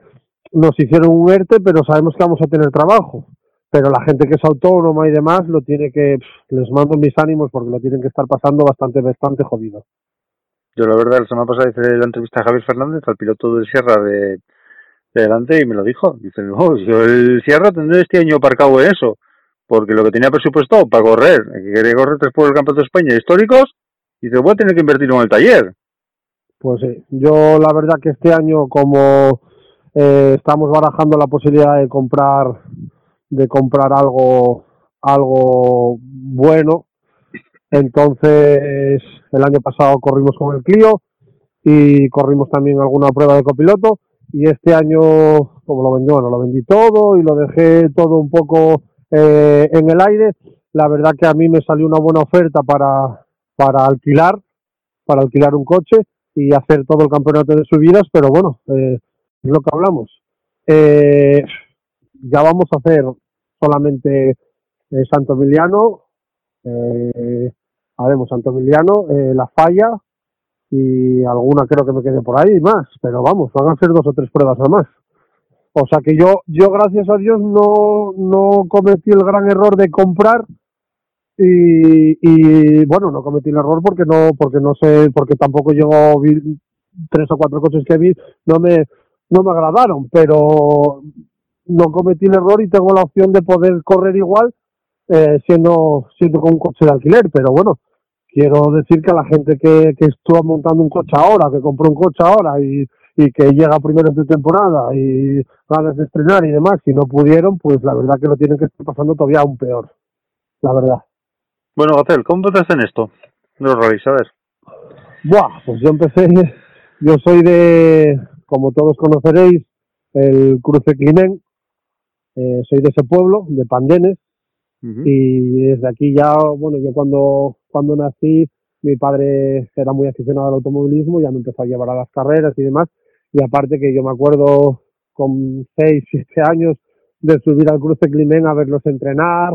Nos hicieron un ERTE, pero sabemos que vamos a tener trabajo. Pero la gente que es autónoma y demás lo tiene que... Pff, les mando mis ánimos porque lo tienen que estar pasando bastante, bastante jodido. Yo, la verdad, la semana pasada hice la entrevista a Javier Fernández, al piloto del Sierra de, de delante, y me lo dijo. Dice, no, yo el Sierra tendré este año aparcado en eso, porque lo que tenía presupuestado para correr, que quería correr tres por el Campeonato de España históricos, y dice, voy a tener que invertir en el taller. Pues sí, yo la verdad que este año, como eh, estamos barajando la posibilidad de comprar... de comprar algo algo bueno, entonces el año pasado corrimos con el Clio y corrimos también alguna prueba de copiloto, y este año, como lo vendí, bueno, lo vendí todo y lo dejé todo un poco eh, en el aire. La verdad que a mí me salió una buena oferta para para alquilar para alquilar un coche y hacer todo el campeonato de subidas, pero bueno, eh, es lo que hablamos. eh, Ya vamos a hacer solamente eh, Santo Emiliano, eh, haremos Santo Emiliano, eh, La Falla y alguna creo que me quede por ahí más, pero vamos, van a hacer dos o tres pruebas o más. O sea que yo, yo gracias a Dios, no, no cometí el gran error de comprar y, y bueno, no cometí el error porque no, porque no sé, porque tampoco llegó, vi tres o cuatro coches que vi, no me, no me agradaron, pero... no cometí el error y tengo la opción de poder correr igual eh, siendo siendo con un coche de alquiler. Pero bueno, quiero decir que a la gente que, que estuvo montando un coche ahora, que compró un coche ahora y, y que llega a primeros de temporada y ganas de estrenar y demás, si no pudieron, pues la verdad que lo tienen que estar pasando todavía aún peor, la verdad. Bueno, Gacel, ¿cómo empezaste en esto de los rallies? A ver. Buah, pues yo empecé, yo soy de, como todos conoceréis, el Cruce Quiné. Eh, soy de ese pueblo, de Pandenes, uh-huh. Y desde aquí ya, bueno, yo cuando, cuando nací, mi padre era muy aficionado al automovilismo, ya me empezó a llevar a las carreras y demás, y aparte que yo me acuerdo con seis, siete años de subir al Cruce Climen a verlos entrenar,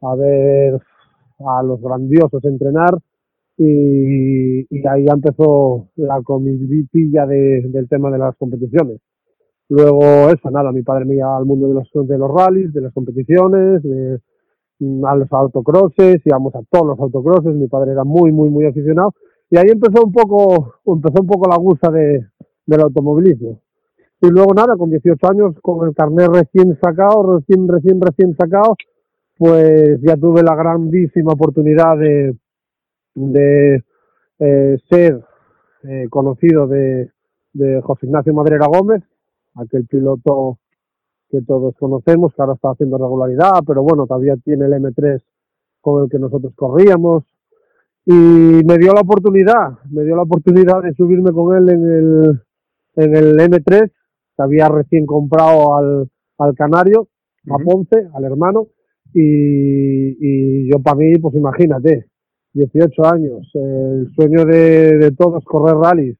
a ver a los grandiosos entrenar, y, y ahí ya empezó la comidilla de, del tema de las competiciones. Luego, esa, nada, mi padre me llevaba al mundo de los, de los rallies, de las competiciones, de, a los autocrosses, íbamos a todos los autocrosses, mi padre era muy, muy, muy aficionado, y ahí empezó un poco empezó un poco la gusa de, del automovilismo. Y luego, nada, con dieciocho años, con el carnet recién sacado, recién, recién, recién sacado, pues ya tuve la grandísima oportunidad de, de eh, ser eh, conocido de, de José Ignacio Madera Gómez, aquel piloto que todos conocemos, que ahora está haciendo regularidad, pero bueno, todavía tiene el eme tres con el que nosotros corríamos, y me dio la oportunidad, me dio la oportunidad de subirme con él en el, en el eme tres, que había recién comprado al, al Canario, a Ponce, al hermano, y, y yo para mí, pues imagínate, dieciocho años, el sueño de, de todos, correr rallies,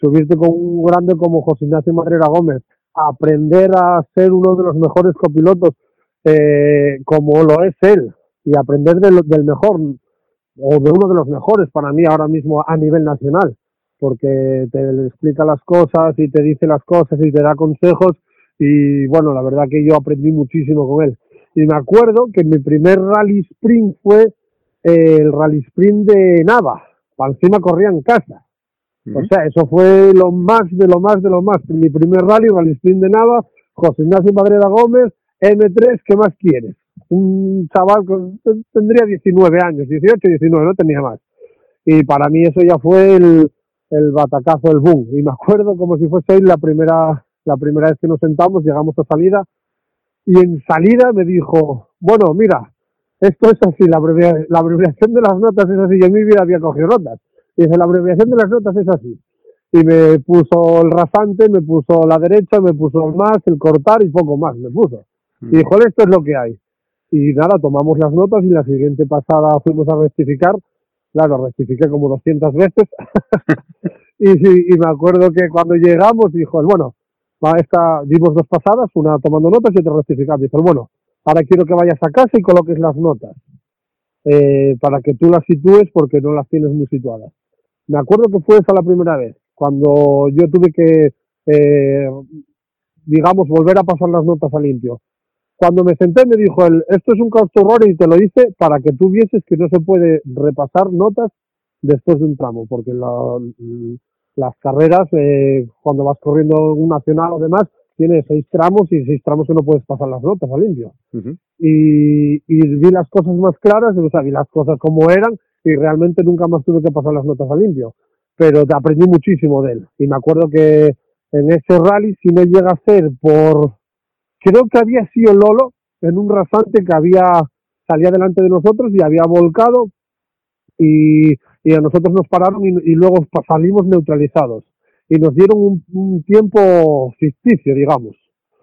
subirte con un grande como José Ignacio Madera Gómez, aprender a ser uno de los mejores copilotos eh, como lo es él, y aprender de lo, del mejor, o de uno de los mejores para mí ahora mismo a nivel nacional, porque te explica las cosas y te dice las cosas y te da consejos, y bueno, la verdad que yo aprendí muchísimo con él. Y me acuerdo que mi primer rally sprint fue eh, el rally sprint de Nava, para encima corría en casa. O sea, eso fue lo más de lo más de lo más. Mi primer rally, Rally Sprint de Nava, José Ignacio Madera Gómez, eme tres, ¿qué más quieres? Un chaval con, tendría diecinueve años, dieciocho, diecinueve, no tenía más. Y para mí eso ya fue el, el batacazo, el boom. Y me acuerdo como si fuese la primera, la primera vez que nos sentamos, llegamos a salida, y en salida me dijo, bueno, mira, esto es así, la, abrevi- la abreviación de las notas es así, yo en mi vida había cogido notas. Y dice, la abreviación de las notas es así. Y me puso el rasante, me puso la derecha, me puso el más, el cortar y poco más me puso. Mm. Y dijo, esto es lo que hay. Y nada, tomamos las notas y la siguiente pasada fuimos a rectificar. Claro, rectifiqué como doscientas veces. Y, y, y me acuerdo que cuando llegamos dijo, bueno, esta, dimos dos pasadas, una tomando notas y otra rectificando. Dijo, bueno, ahora quiero que vayas a casa y coloques las notas eh, para que tú las sitúes porque no las tienes muy situadas. Me acuerdo que fue esa la primera vez, cuando yo tuve que, eh, digamos, volver a pasar las notas a limpio. Cuando me senté me dijo, él, esto es un causto-horror y te lo hice para que tú vieses que no se puede repasar notas después de un tramo, porque la, las carreras, eh, cuando vas corriendo un nacional o demás, tiene seis tramos y seis tramos que no puedes pasar las notas a limpio. Uh-huh. Y, y vi las cosas más claras, o sea, vi las cosas como eran y realmente nunca más tuve que pasar las notas a limpio. Pero aprendí muchísimo de él. Y me acuerdo que en ese rally, si no llega a ser por... Creo que había sido Lolo en un rasante que había salía delante de nosotros y había volcado y, y a nosotros nos pararon y, y luego salimos neutralizados. Y nos dieron un, un tiempo ficticio, digamos.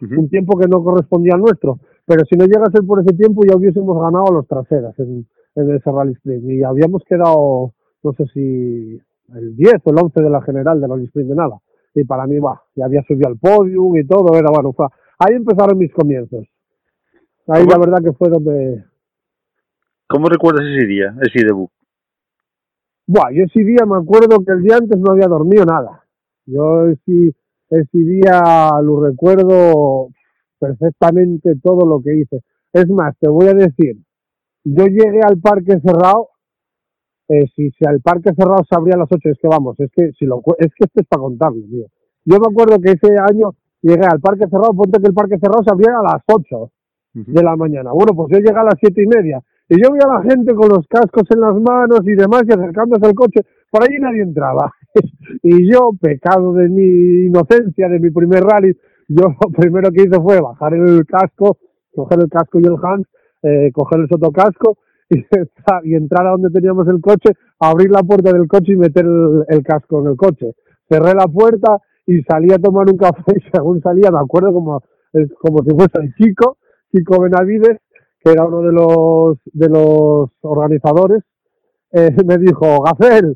Uh-huh. Un tiempo que no correspondía al nuestro. Pero si no llega a ser por ese tiempo ya hubiésemos ganado a los traseras en, en ese Rally Sprint. Y habíamos quedado, no sé si el diez o el once de la general de Rally Sprint de nada. Y para mí, bah, ya había subido al podium y todo. Era bueno, fue, ahí empezaron mis comienzos. Ahí ¿Cómo? La verdad que fue donde... ¿Cómo recuerdas ese día, ese debut? Buah, yo ese día me acuerdo que el día antes no había dormido nada. Yo ese, ese día lo recuerdo perfectamente todo lo que hice. Es más, te voy a decir, yo llegué al parque cerrado, eh, si, si al parque cerrado se abría a las ocho, es que vamos, es que si lo, es que esto es para contarlo, tío. Yo me acuerdo que ese año llegué al parque cerrado, ponte que el parque cerrado se abría a las ocho uh-huh. de la mañana. Bueno, pues yo llegué a las siete y media y yo vi a la gente con los cascos en las manos y demás y acercándose al coche. Por allí nadie entraba. Y yo, pecado de mi inocencia, de mi primer rally, yo lo primero que hice fue bajar el casco, coger el casco y el Hans, eh, coger el sotocasco y, y entrar a donde teníamos el coche, abrir la puerta del coche y meter el, el casco en el coche. Cerré la puerta y salí a tomar un café y según salía, me acuerdo como, como si fuese el Chico, Chico Benavides, que era uno de los, de los organizadores, eh, me dijo, Gacel,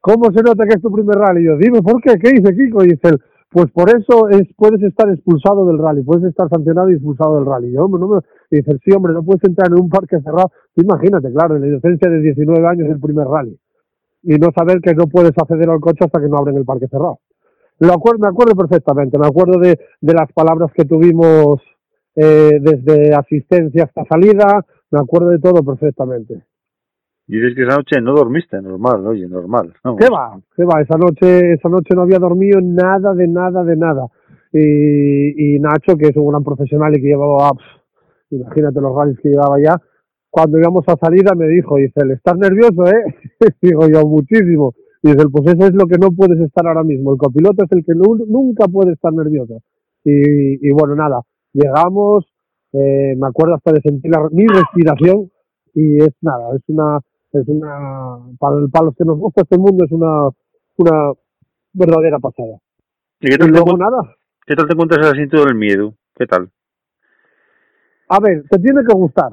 ¿cómo se nota que es tu primer rally? Y yo, dime, ¿por qué? ¿Qué dice Kiko? Y dice, pues por eso es, puedes estar expulsado del rally, puedes estar sancionado y expulsado del rally. Y, yo, hombre, no me... y dice, sí, hombre, no puedes entrar en un parque cerrado. Imagínate, claro, en la inocencia de diecinueve años el primer rally. Y no saber que no puedes acceder al coche hasta que no abren el parque cerrado. Lo acuerdo, me acuerdo perfectamente, me acuerdo de, de las palabras que tuvimos eh, desde asistencia hasta salida, me acuerdo de todo perfectamente. Y dices que esa noche no dormiste, normal, oye, normal. Vamos. ¿Qué va? ¿Qué va? Esa noche, esa noche no había dormido nada de nada de nada. Y, y Nacho, que es un gran profesional y que llevaba, pff, imagínate los rallies que llevaba ya, cuando íbamos a salida me dijo, dice, ¿estás nervioso, eh? Digo yo, muchísimo. Y dice, pues eso es lo que no puedes estar ahora mismo. El copiloto es el que no, nunca puede estar nervioso. Y, y bueno, nada, llegamos, eh, me acuerdo hasta de sentir la, mi respiración y es nada, es una... Es una para, para los que nos gusta este mundo es una una verdadera pasada. ¿Y qué tal, y luego, te, nada. ¿Qué tal te encuentras el asiento del miedo? ¿Qué tal? A ver, te tiene que gustar.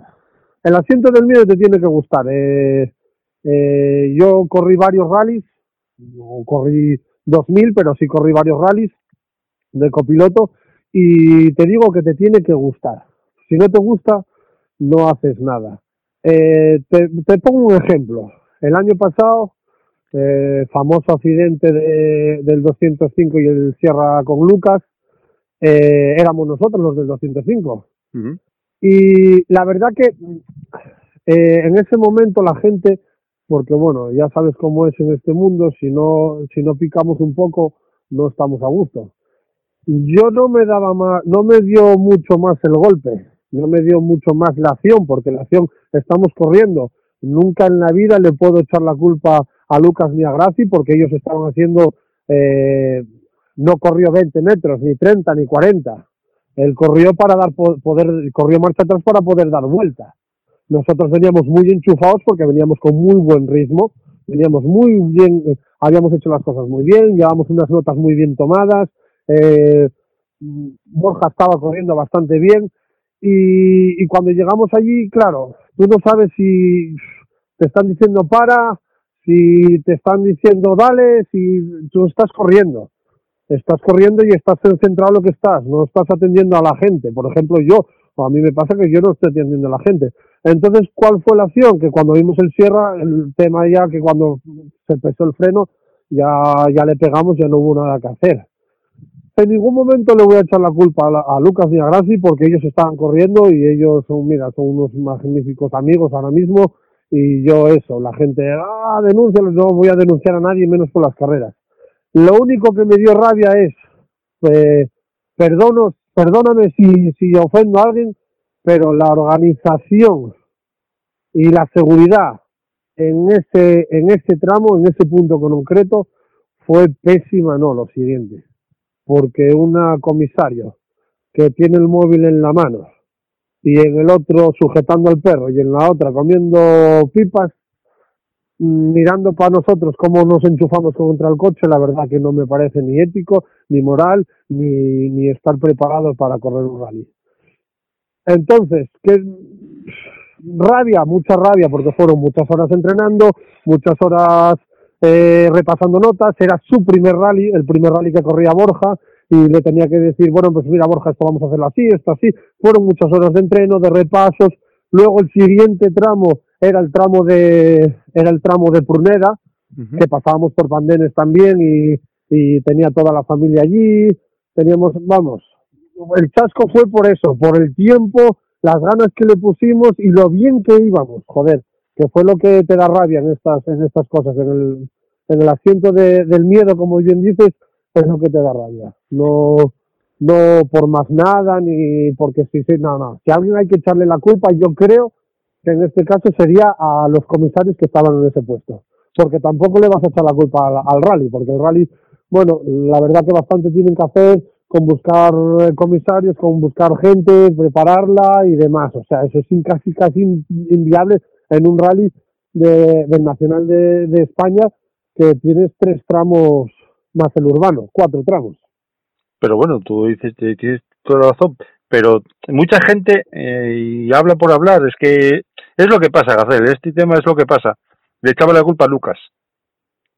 El asiento del miedo te tiene que gustar. Eh, eh, yo corrí varios rallies, no corrí dos mil, pero sí corrí varios rallies de copiloto y te digo que te tiene que gustar. Si no te gusta, no haces nada. Eh, te, te pongo un ejemplo. El año pasado, eh, famoso accidente de, del doscientos cinco y el Sierra con Lucas, eh, éramos nosotros los del doscientos cinco. Uh-huh. Y la verdad que eh, en ese momento la gente, porque bueno, ya sabes cómo es en este mundo, si no, si no picamos un poco, no estamos a gusto. Yo no me daba más, no me dio mucho más el golpe. No me dio mucho más la acción, porque la acción estamos corriendo. Nunca en la vida le puedo echar la culpa a Lucas ni a Graci, porque ellos estaban haciendo, eh, no corrió veinte metros, ni treinta, ni cuarenta. Él corrió para dar poder, corrió marcha atrás para poder dar vuelta. Nosotros veníamos muy enchufados porque veníamos con muy buen ritmo, veníamos muy bien, eh, habíamos hecho las cosas muy bien, llevábamos unas notas muy bien tomadas, eh, Borja estaba corriendo bastante bien. Y, y cuando llegamos allí, claro, tú no sabes si te están diciendo para, si te están diciendo dale, si tú estás corriendo, estás corriendo y estás centrado en lo que estás, no estás atendiendo a la gente. Por ejemplo, yo, a mí me pasa que yo no estoy atendiendo a la gente. Entonces, ¿cuál fue la acción? Que cuando vimos el Sierra, el tema ya que cuando se pesó el freno, ya, ya le pegamos, ya no hubo nada que hacer. En ningún momento le voy a echar la culpa a, la, a Lucas ni a Graci, porque ellos estaban corriendo y ellos son, mira, son unos magníficos amigos ahora mismo, y yo eso, la gente, ah, denúncialos, no voy a denunciar a nadie, menos por las carreras. Lo único que me dio rabia es, eh, perdonos, perdóname si, si ofendo a alguien, pero la organización y la seguridad en ese, en ese tramo, en ese punto concreto, fue pésima, no, lo siguiente. Porque una comisario que tiene el móvil en la mano y en el otro sujetando al perro y en la otra comiendo pipas, mirando para nosotros cómo nos enchufamos contra el coche, la verdad que no me parece ni ético, ni moral, ni, ni estar preparado para correr un rally. Entonces, ¿qué? Rabia, mucha rabia, porque fueron muchas horas entrenando, muchas horas eh, repasando notas. Era su primer rally, el primer rally que corría Borja, y le tenía que decir, bueno, pues mira, Borja, esto vamos a hacerlo así, esto así. Fueron muchas horas de entreno, de repasos. Luego el siguiente tramo era el tramo de era el tramo de Pruneda, uh-huh. que pasábamos por Pandenes también, y, y tenía toda la familia allí. Teníamos, vamos, el chasco fue por eso, por el tiempo, las ganas que le pusimos y lo bien que íbamos, joder, que fue lo que te da rabia en estas en estas cosas, en el en el asiento de, del miedo, como bien dices, es lo que te da rabia. No no por más nada, ni porque sí, sí, no, no. Si a alguien hay que echarle la culpa, yo creo que en este caso sería a los comisarios que estaban en ese puesto, porque tampoco le vas a echar la culpa al, al rally, porque el rally, bueno, la verdad que bastante tienen que hacer con buscar comisarios, con buscar gente, prepararla y demás. O sea, eso es casi casi inviable en un rally de, del Nacional de, de España, que tienes tres tramos más el urbano, cuatro tramos. Pero bueno, tú dices, tienes toda la razón, pero mucha gente, eh, y habla por hablar, es que es lo que pasa, Gacel, este tema es lo que pasa. Le echaba la culpa a Lucas.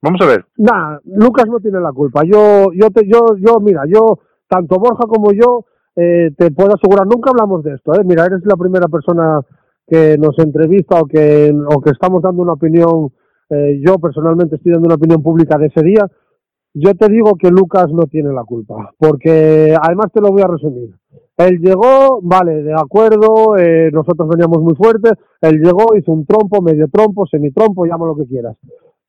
Vamos a ver. Nah, Lucas no tiene la culpa. Yo, yo, te, yo, yo, mira, yo... Tanto Borja como yo, eh, te puedo asegurar, nunca hablamos de esto, ¿eh? Mira, eres la primera persona que nos entrevista o que, o que estamos dando una opinión, eh, yo personalmente estoy dando una opinión pública de ese día. Yo te digo que Lucas no tiene la culpa, porque además te lo voy a resumir. Él llegó, vale, de acuerdo, eh, nosotros veníamos muy fuertes, él llegó, hizo un trompo, medio trompo, semitrompo, llama lo que quieras.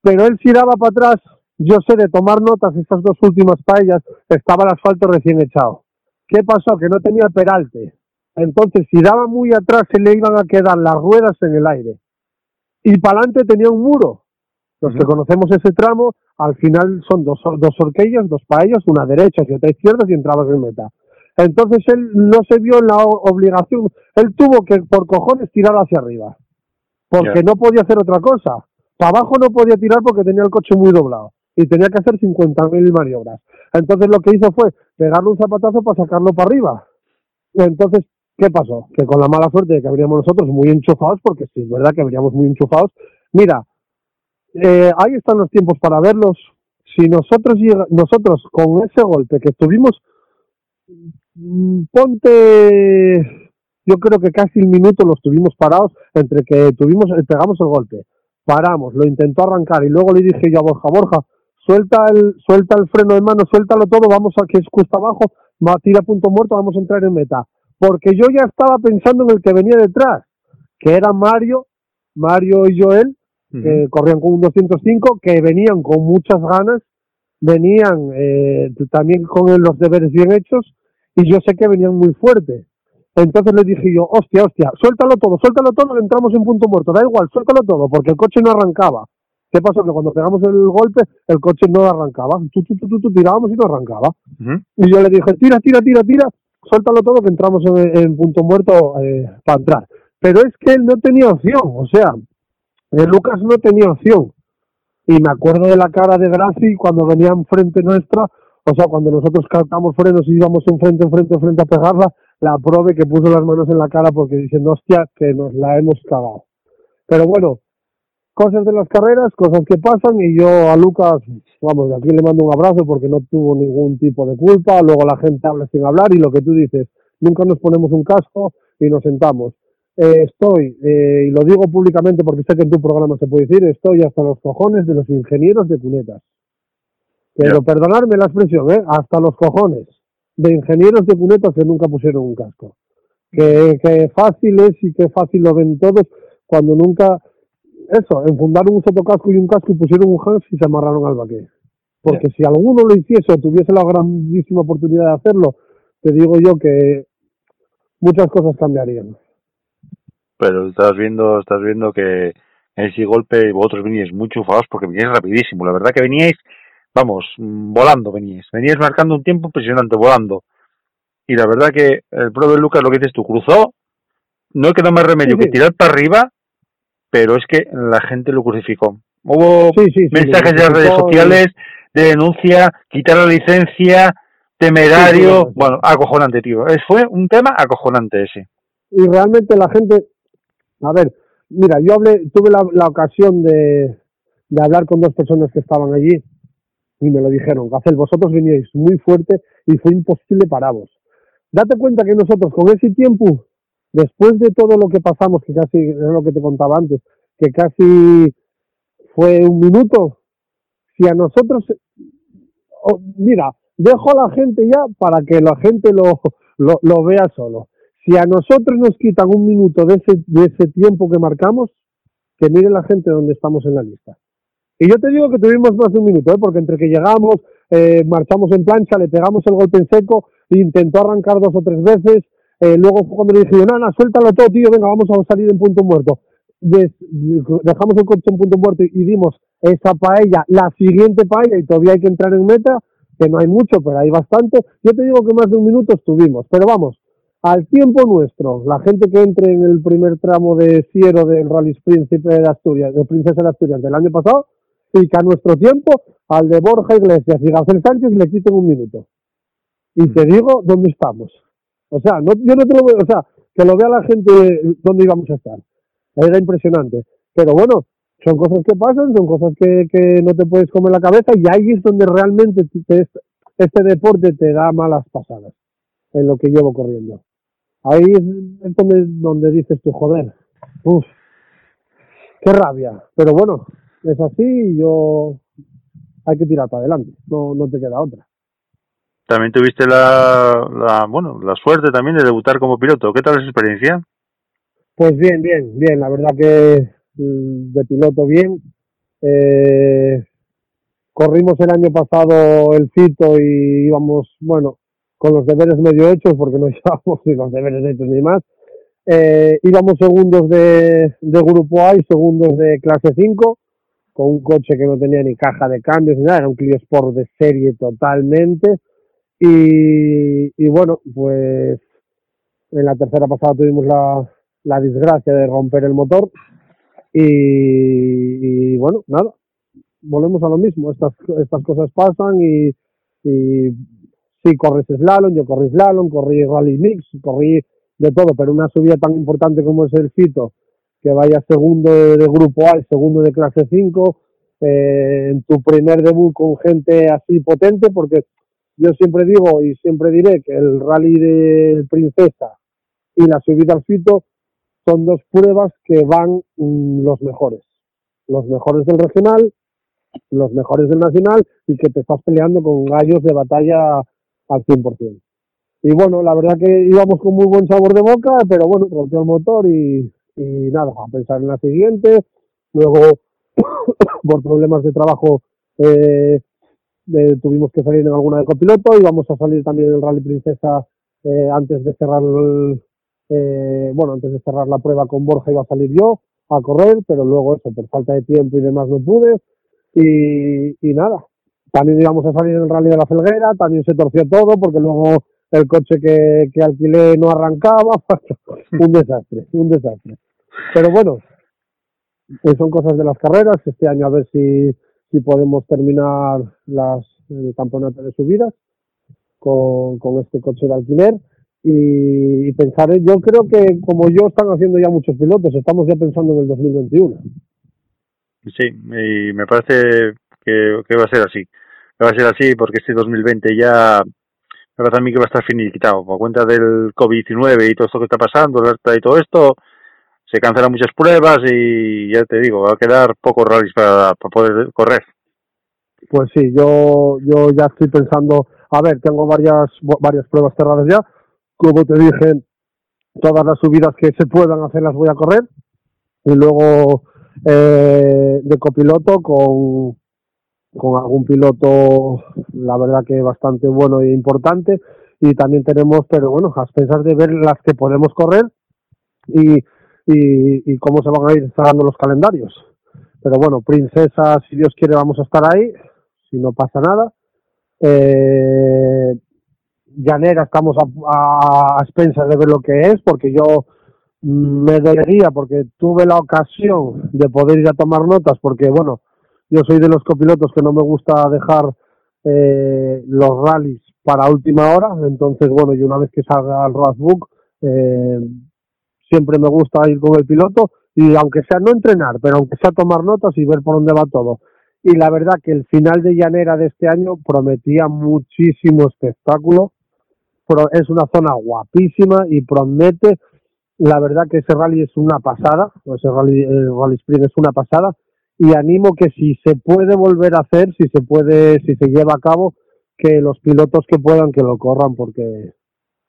Pero él tiraba para atrás. Yo sé de tomar notas, estas dos últimas paellas, estaba el asfalto recién echado. ¿Qué pasó? Que no tenía peralte. Entonces, si daba muy atrás, se le iban a quedar las ruedas en el aire. Y para adelante tenía un muro. Los uh-huh. que conocemos ese tramo, al final son dos, dos horquillas, dos paellas, una derecha y otra izquierda, y entrabas en meta. Entonces, él no se vio en la obligación. Él tuvo que, por cojones, tirar hacia arriba. Porque yeah. no podía hacer otra cosa. Para abajo no podía tirar porque tenía el coche muy doblado. Y tenía que hacer cincuenta mil maniobras. Entonces lo que hizo fue pegarle un zapatazo para sacarlo para arriba. Entonces, ¿qué pasó? Que con la mala suerte de que habríamos nosotros muy enchufados, porque sí, es verdad que habríamos muy enchufados. Mira, eh, ahí están los tiempos para verlos. Si nosotros llega, nosotros con ese golpe que tuvimos, ponte, yo creo que casi el minuto los tuvimos parados entre que tuvimos pegamos el golpe. Paramos, lo intentó arrancar y luego le dije yo a Borja, Borja, Suelta el, suelta el freno de mano, suéltalo todo, vamos a que es cuesta abajo, va, tira punto muerto, vamos a entrar en meta. Porque yo ya estaba pensando en el que venía detrás, que era Mario, Mario y Joel, uh-huh. que corrían con un doscientos cinco, que venían con muchas ganas, venían eh, también con los deberes bien hechos, y yo sé que venían muy fuerte. Entonces les dije yo, hostia, hostia, suéltalo todo, suéltalo todo, entramos en punto muerto, da igual, suéltalo todo, porque el coche no arrancaba. ¿Qué pasó? Que cuando pegamos el golpe, el coche no arrancaba. Tú, tú, tú, tú, tú tirábamos y no arrancaba. Uh-huh. Y yo le dije, tira, tira, tira, tira, suéltalo todo que entramos en, en punto muerto eh, para entrar. Pero es que él no tenía opción, o sea, eh, Lucas no tenía opción. Y me acuerdo de la cara de Graci cuando venía enfrente nuestra, o sea, cuando nosotros cartamos frenos y íbamos enfrente, enfrente, enfrente a pegarla, la prove que puso las manos en la cara porque diciendo, hostia, que nos la hemos cagado. Pero bueno, Cosas de las carreras, cosas que pasan, y yo a Lucas, vamos, de aquí le mando un abrazo porque no tuvo ningún tipo de culpa. Luego la gente habla sin hablar y lo que tú dices, nunca nos ponemos un casco y nos sentamos. Eh, estoy, eh, y lo digo públicamente porque sé que en tu programa se puede decir, estoy hasta los cojones de los ingenieros de cunetas. Pero yeah. Perdonadme la expresión, ¿eh? Hasta los cojones de ingenieros de cunetas que nunca pusieron un casco. Que, que fácil es y que fácil lo ven todos cuando nunca... Eso, enfundaron un sotocasco y un casco y pusieron un Hans y se amarraron al baquet. Porque yeah. si alguno lo hiciese o tuviese la grandísima oportunidad de hacerlo, te digo yo que muchas cosas cambiarían. Pero estás viendo estás viendo que ese golpe vosotros veníais muy chufados porque veníais rapidísimo. La verdad que veníais, vamos, volando veníais. Veníais marcando un tiempo impresionante, volando. Y la verdad que el profe Lucas, lo que dices tú, cruzó. No quedó más remedio sí, sí. que tirar para arriba. Pero es que la gente lo crucificó. Hubo sí, sí, sí, mensajes sí, sí, en las redes sociales de denuncia, quitar la licencia, temerario... Sí, sí, sí. Bueno, acojonante, tío. Es, fue un tema acojonante ese. Y realmente la gente... A ver, mira, yo hablé, tuve la, la ocasión de, de hablar con dos personas que estaban allí y me lo dijeron. Gacel, vosotros veníais muy fuerte y fue imposible pararos. Date cuenta que nosotros con ese tiempo... Después de todo lo que pasamos, que casi, es lo que te contaba antes, que casi fue un minuto, si a nosotros, oh, mira, dejo a la gente ya para que la gente lo, lo, lo vea solo. Si a nosotros nos quitan un minuto de ese, de ese tiempo que marcamos, que mire la gente donde estamos en la lista. Y yo te digo que tuvimos más de un minuto, ¿eh? Porque entre que llegamos, eh, marchamos en plancha, le pegamos el golpe en seco, intentó arrancar dos o tres veces. Eh, luego fue cuando le dije, Nana, suéltalo todo, tío, venga, vamos a salir en punto muerto. Des, dejamos el coche en punto muerto y, y dimos esa paella, la siguiente paella, y todavía hay que entrar en meta, que no hay mucho, pero hay bastante. Yo te digo que más de un minuto estuvimos, pero vamos, al tiempo nuestro, la gente que entre en el primer tramo de Sierra del Rally Príncipe de Asturias, de Princesa de Asturias del año pasado, y que a nuestro tiempo, al de Borja Iglesias y Gacel Sánchez le quiten un minuto. Y te digo dónde estamos. O sea, no, yo no te lo voy, o sea, que lo vea la gente dónde íbamos a estar. Era impresionante. Pero bueno, son cosas que pasan, son cosas que, que no te puedes comer la cabeza, y ahí es donde realmente te, este deporte te da malas pasadas, en lo que llevo corriendo. Ahí es donde, donde dices tú, joder, uff, qué rabia. Pero bueno, es así, yo hay que tirar para adelante, no, no te queda otra. También tuviste la, la bueno la suerte también de debutar como piloto. ¿Qué tal esa experiencia? Pues bien, bien, bien. La verdad que de piloto bien. Eh, corrimos el año pasado el Fito y íbamos, bueno, con los deberes medio hechos porque no llevábamos ni los deberes hechos ni más. Eh, íbamos segundos de, de grupo A y segundos de clase cinco con un coche que no tenía ni caja de cambios ni nada. Era un Clio Sport de serie totalmente. Y, y bueno, pues en la tercera pasada tuvimos la, la desgracia de romper el motor y, y bueno, nada, volvemos a lo mismo, estas estas cosas pasan y, y sí, corres slalom, yo corrí slalom, corrí rally mix, corrí de todo, pero una subida tan importante como es el Fito, que vaya segundo de, de grupo A y segundo de clase cinco, eh, en tu primer debut con gente así potente, porque... Yo siempre digo y siempre diré que el rally de Princesa y la subida al Fito son dos pruebas que van mmm, los mejores. Los mejores del regional, los mejores del nacional, y que te estás peleando con gallos de batalla al cien por ciento. Y bueno, la verdad que íbamos con muy buen sabor de boca, pero bueno, rompió el motor y, y nada, a pensar en la siguiente. Luego, por problemas de trabajo... Eh, Eh, tuvimos que salir en alguna de copiloto y vamos a salir también en el Rally Princesa eh, antes de cerrar el, eh, bueno, antes de cerrar la prueba con Borja iba a salir yo a correr, pero luego eso, por falta de tiempo y demás no pude y, y nada, también íbamos a salir en el Rally de la Felguera, también se torció todo porque luego el coche que, que alquilé no arrancaba, un desastre, un desastre, pero bueno, pues son cosas de las carreras. Este año a ver si si podemos terminar las, el campeonato de subidas con, con este coche de alquiler y, y pensar, yo creo que como yo están haciendo ya muchos pilotos, estamos ya pensando en el dos mil veintiuno. Sí, y me parece que, que va a ser así. Va a ser así porque este dos mil veinte ya me parece a mí que va a estar finiquitado. Por cuenta del covid diecinueve y todo esto que está pasando, y todo esto, se cancelan muchas pruebas y ya te digo, va a quedar pocos rallies para, para poder correr. Pues sí, yo yo ya estoy pensando, a ver, tengo varias varias pruebas cerradas ya. Como te dije, todas las subidas que se puedan hacer las voy a correr. Y luego eh, de copiloto con, con algún piloto, la verdad que bastante bueno e importante. Y también tenemos, pero bueno, a pensar de ver las que podemos correr y, y, y cómo se van a ir sacando los calendarios. Pero bueno, princesa, si Dios quiere, vamos a estar ahí, si no pasa nada. Eh, Llanera, estamos a, a, a expensas de ver lo que es, porque yo me dolería, porque tuve la ocasión de poder ir a tomar notas, porque bueno, yo soy de los copilotos que no me gusta dejar eh, los rallies para última hora, entonces bueno, y una vez que salga al roadbook, eh, siempre me gusta ir con el piloto, y aunque sea no entrenar, pero aunque sea tomar notas y ver por dónde va todo. Y la verdad que el final de Llanera de este año prometía muchísimo espectáculo, pero es una zona guapísima y promete, la verdad que ese rally es una pasada, ese rally, el rally sprint es una pasada, y animo que si se puede volver a hacer, si se puede, si se lleva a cabo, que los pilotos que puedan que lo corran, porque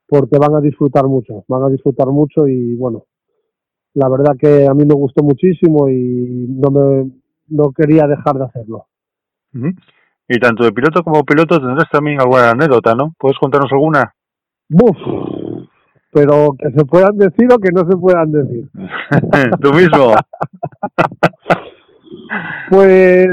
porque van a disfrutar mucho, van a disfrutar mucho y bueno, la verdad que a mí me gustó muchísimo y no me no quería dejar de hacerlo. Uh-huh. Y tanto de piloto como piloto tendrás también alguna anécdota, ¿no? ¿Puedes contarnos alguna? ¡Buf! Pero que se puedan decir o que no se puedan decir. Tú mismo. Pues,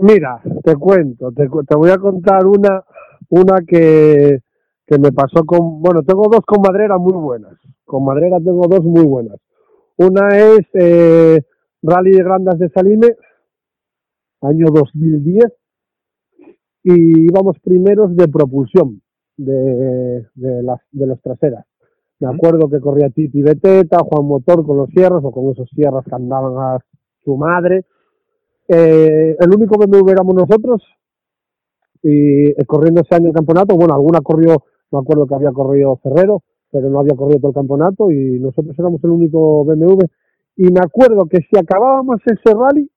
mira, te cuento, te, te voy a contar una una que, que me pasó con... Bueno, tengo dos comadreras muy buenas. Comadreras tengo dos muy buenas. Una es... Eh, Rally de Grandas de Salime, año dos mil diez, y íbamos primeros de propulsión de, de, las, de las traseras. Me acuerdo que corría Titi Beteta, Juan Motor con los Sierras, o con esos Sierras que andaban a su madre. Eh, el único B M W éramos nosotros, y eh, corriendo ese año el campeonato, bueno, alguna corrió, me acuerdo que había corrido Ferrero, pero no había corrido todo el campeonato, y nosotros éramos el único B M W. Y me acuerdo que si acabábamos ese rally,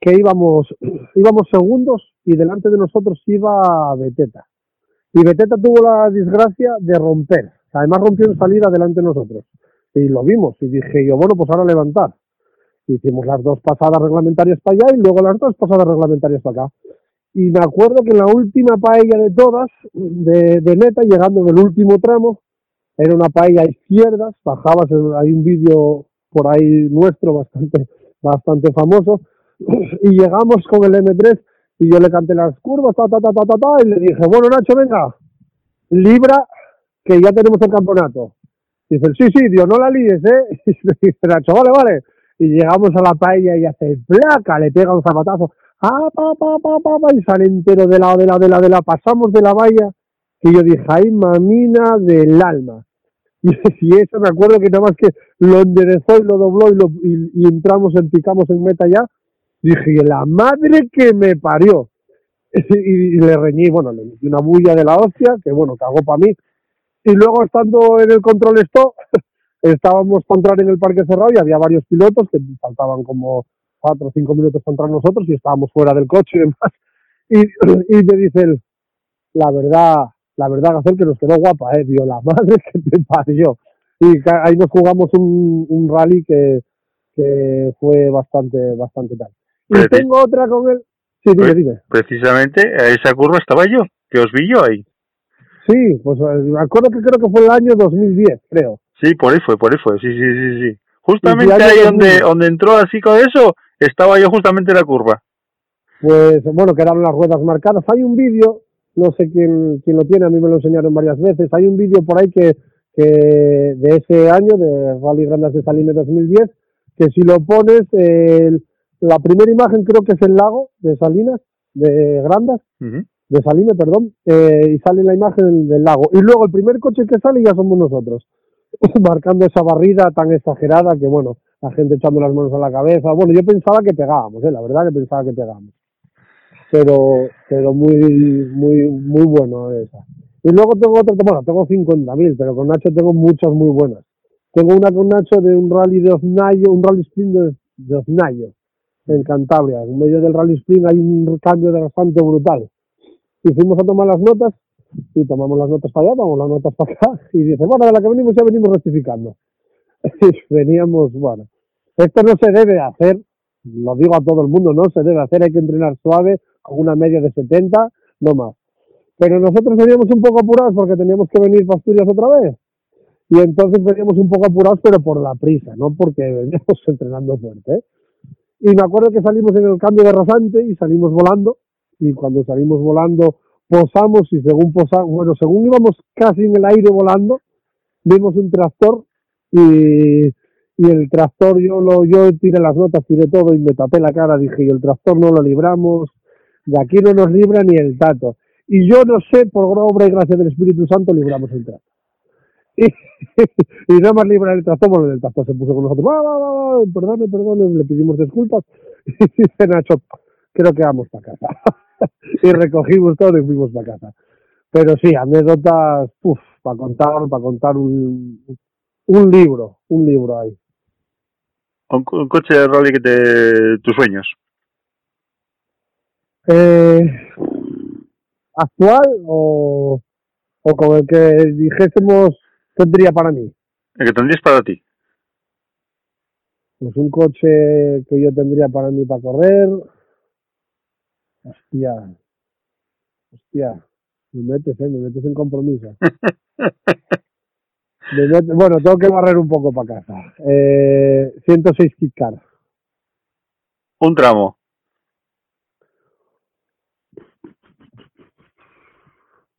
que íbamos íbamos segundos y delante de nosotros iba Beteta. Y Beteta tuvo la desgracia de romper. Además rompió en salida delante de nosotros. Y lo vimos. Y dije yo, bueno, pues ahora levantar. Hicimos las dos pasadas reglamentarias para allá y luego las dos pasadas reglamentarias para acá. Y me acuerdo que en la última paella de todas, de, de neta, llegando en el último tramo, era una paella a izquierdas, bajabas, hay un vídeo... por ahí nuestro, bastante bastante famoso, y llegamos con el eme tres, y yo le canté las curvas, ta, ta, ta, ta, ta, ta, y le dije, bueno, Nacho, venga, libra, que ya tenemos el campeonato. Dice, sí, sí, tío, no la líes, ¿eh? Y le dice, Nacho, vale, vale. Y llegamos a la paella y hace placa, le pega un zapatazo, ah, pa, pa, pa, pa, pa, y sale entero de la, de la, de la, de la, pasamos de la valla, y yo dije, ay, mamina del alma. Y eso me acuerdo que nada más que lo enderezó y lo dobló y, lo, y, y entramos, en, picamos en meta ya. Dije, la madre que me parió. Y, y le reñí, bueno, le metí una bulla de la hostia, que bueno, cagó para mí. Y luego estando en el control stop, estábamos para entrar en el parque cerrado y había varios pilotos que faltaban como cuatro o cinco minutos para entrar nosotros y estábamos fuera del coche y demás. Y, y me dice él, la verdad... La verdad, Gacel, que nos quedó guapa, eh, tío, la madre que te parió. Y ahí nos jugamos un, un rally que, que fue bastante, bastante tal. Y Preci- tengo otra con él. Sí, dime, dime. Precisamente a esa curva estaba yo, que os vi yo ahí. Sí, pues me acuerdo que creo que fue el año dos mil diez, creo. Sí, por ahí fue, por ahí fue, sí, sí, sí, sí. Justamente ahí donde, donde entró así con eso, estaba yo justamente en la curva. Pues, bueno, que eran las ruedas marcadas. Hay un vídeo... No sé quién, quién lo tiene, a mí me lo enseñaron varias veces. Hay un vídeo por ahí que, que de ese año, de Rally Grandas de Salime dos mil diez, que si lo pones, eh, la primera imagen creo que es el lago de Salinas, de Grandas, uh-huh. de Salime, perdón, eh, y sale la imagen del lago. Y luego el primer coche que sale ya somos nosotros, marcando esa barrida tan exagerada que, bueno, la gente echando las manos a la cabeza. Bueno, yo pensaba que pegábamos, ¿eh? La verdad que pensaba que pegábamos. Pero pero muy muy muy bueno esa. Y luego tengo otra, bueno, tengo cincuenta mil, pero con Nacho tengo muchas muy buenas. Tengo una con Nacho de un rally de Osnayo, un rally sprint de, de Osnayo, en Cantabria. En medio del rally sprint hay un cambio de rasante brutal. Y fuimos a tomar las notas, y tomamos las notas para allá, tomamos las notas para acá, y dice, bueno, de la que venimos ya venimos rectificando. Y veníamos, bueno, esto no se debe hacer, lo digo a todo el mundo, no se debe hacer, hay que entrenar suave, con una media de setenta, no más. Pero nosotros veníamos un poco apurados porque teníamos que venir para Asturias otra vez. Y entonces veníamos un poco apurados, pero por la prisa, no porque veníamos entrenando fuerte, ¿eh? Y me acuerdo que salimos en el cambio de rasante y salimos volando. Y cuando salimos volando, posamos y según posamos, bueno, según íbamos casi en el aire volando, vimos un tractor y, y el tractor, yo lo yo tiré las notas, tiré todo y me tapé la cara. Dije, y el tractor no lo libramos, de aquí no nos libra ni el tato. Y yo no sé, por obra y gracia del Espíritu Santo, libramos el tractor. Y, y nada más librar el tractor, bueno, el tractor se puso con nosotros, ¡Ah, ah, ah, perdone, perdone, le pedimos disculpas. Y dice Nacho, creo que vamos para casa. Y recogimos todo y fuimos para casa. Pero sí, anécdotas, uff, para contar, para contar un, un libro, un libro ahí. ¿Un, un coche de rally que te... tus sueños? Eh, ¿Actual o, o con el que dijésemos tendría para mí? El que tendrías para ti. Pues un coche que yo tendría para mí para correr... Hostia, hostia, me metes, ¿eh? me metes en compromiso. Me metes, bueno, tengo que barrer un poco para casa. Eh, ciento seis Kit Car. Un tramo.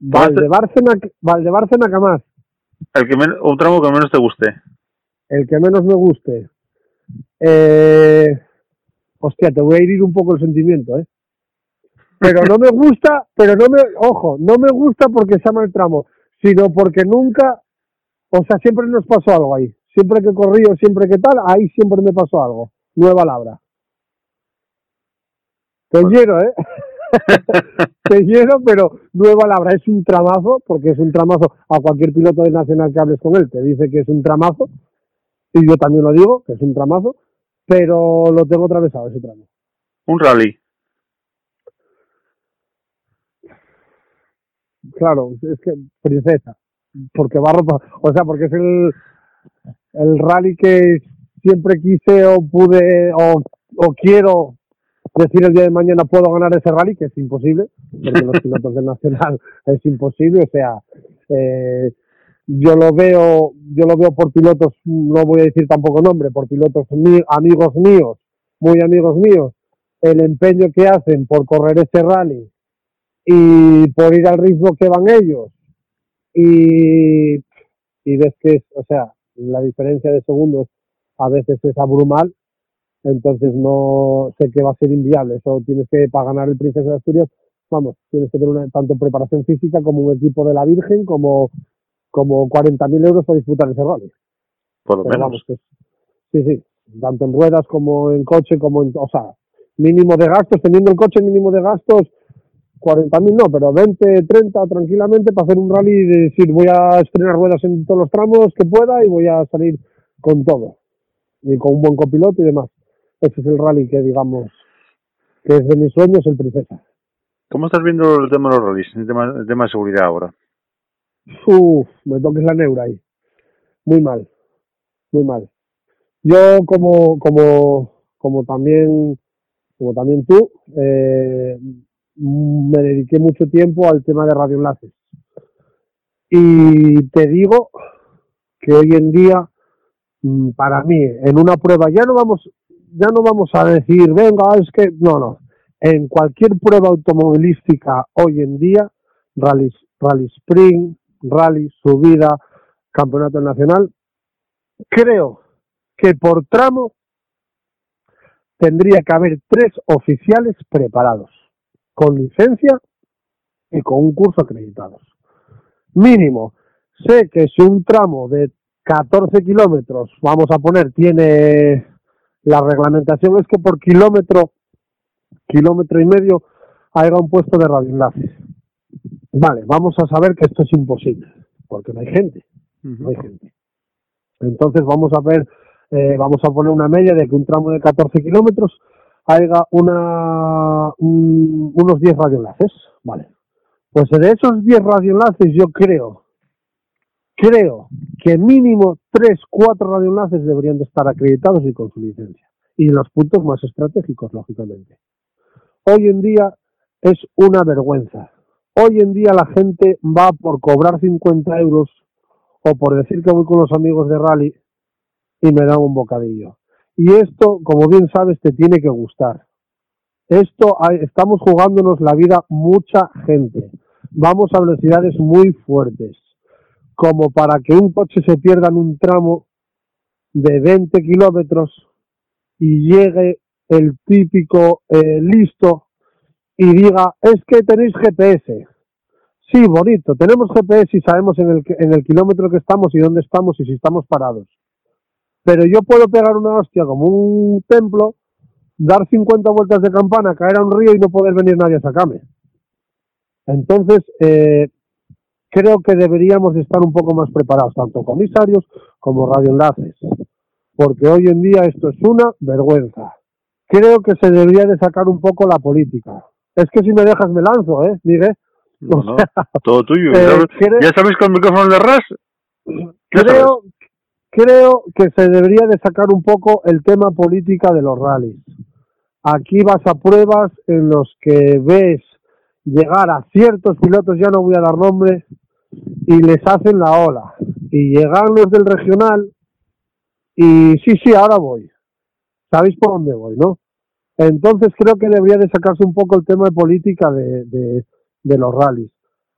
Valdebárcena, Valdebárcena Camás. El que men- un tramo que menos te guste. El que menos me guste. Eh, hostia, te voy a herir un poco el sentimiento, ¿eh? Pero no me gusta, pero no me, ojo, no me gusta porque se llama el tramo, sino porque nunca, o sea, siempre nos pasó algo ahí. Siempre que corrí o siempre que tal, ahí siempre me pasó algo. Nueva Labra. Te lleno, ¿eh? Te lleno, pero Nueva Labra es un tramazo, porque es un tramazo. A cualquier piloto de Nacional que hables con él te dice que es un tramazo, y yo también lo digo, que es un tramazo, pero lo tengo atravesado ese tramo. Un rally. Claro, es que Princesa, porque barro, o sea, porque es el el rally que siempre quise o pude o, o quiero decir el día de mañana puedo ganar ese rally, que es imposible, porque los pilotos del Nacional es imposible, o sea, eh, yo lo veo, yo lo veo por pilotos, no voy a decir tampoco nombre, por pilotos mi, amigos míos, muy amigos míos, el empeño que hacen por correr ese rally. Y por ir al ritmo que van ellos, y, y ves que es, o sea, la diferencia de segundos a veces es abrumal, entonces no sé qué va a ser inviable. Eso tienes que, para ganar el Princesa de Asturias, vamos, tienes que tener una, tanto preparación física como un equipo de la Virgen, como, como cuarenta mil euros para disputar ese rally. Por lo Pero menos. Vamos, que, sí, sí, tanto en ruedas como en coche, como en, o sea, mínimo de gastos, teniendo el coche mínimo de gastos, cuarenta mil no, pero veinte, treinta tranquilamente para hacer un rally y decir voy a estrenar ruedas en todos los tramos que pueda y voy a salir con todo y con un buen copiloto y demás. Ese es el rally que digamos que es de mis sueños, el Princesa. ¿Cómo estás viendo el tema de los rallies, el tema, el tema de seguridad ahora? Uff, me toques la neura ahí. Muy mal, muy mal. Yo como como como también como también tú eh, me dediqué mucho tiempo al tema de radioenlaces. Y te digo que hoy en día, para mí, en una prueba, ya no vamos ya no vamos a decir, venga, es que... No, no. En cualquier prueba automovilística hoy en día, rally, rally sprint, rally, subida, campeonato nacional, creo que por tramo tendría que haber tres oficiales preparados, con licencia y con un curso acreditados. Mínimo. Sé que si un tramo de catorce kilómetros, vamos a poner, tiene la reglamentación, es que por kilómetro, kilómetro y medio, haya un puesto de radioenlaces. Vale, vamos a saber que esto es imposible, porque no hay gente, uh-huh. no hay gente. Entonces vamos a ver, eh, vamos a poner una media de que un tramo de catorce kilómetros haya una, un, unos diez radioenlaces, vale. Pues de esos diez radioenlaces yo creo, creo que mínimo tres, cuatro radioenlaces deberían de estar acreditados y con su licencia. Y los puntos más estratégicos, lógicamente. Hoy en día es una vergüenza. Hoy en día la gente va por cobrar cincuenta euros o por decir que voy con los amigos de rally y me dan un bocadillo. Y esto, como bien sabes, te tiene que gustar. Esto estamos jugándonos la vida mucha gente. Vamos a velocidades muy fuertes. Como para que un coche se pierda en un tramo de veinte kilómetros y llegue el típico eh, listo y diga, es que tenéis G P S. Sí, bonito, tenemos G P S y sabemos en el, en el kilómetro que estamos y dónde estamos y si estamos parados. Pero yo puedo pegar una hostia como un templo, dar cincuenta vueltas de campana, caer a un río y no poder venir nadie a sacarme. Entonces, eh, creo que deberíamos de estar un poco más preparados, tanto comisarios como radioenlaces, porque hoy en día esto es una vergüenza. Creo que se debería de sacar un poco la política. Es que si me dejas me lanzo, ¿eh, Miguel? No, no, todo tuyo. eh, ¿Ya sabéis con el micrófono de Ras? Creo, creo que se debería de sacar un poco el tema política de los rallies. Aquí vas a pruebas en los que ves llegar a ciertos pilotos, ya no voy a dar nombres, y les hacen la ola. Y llegan los del regional y sí, sí, ahora voy. Sabéis por dónde voy, ¿no? Entonces creo que debería de sacarse un poco el tema de política de, de, de los rallies.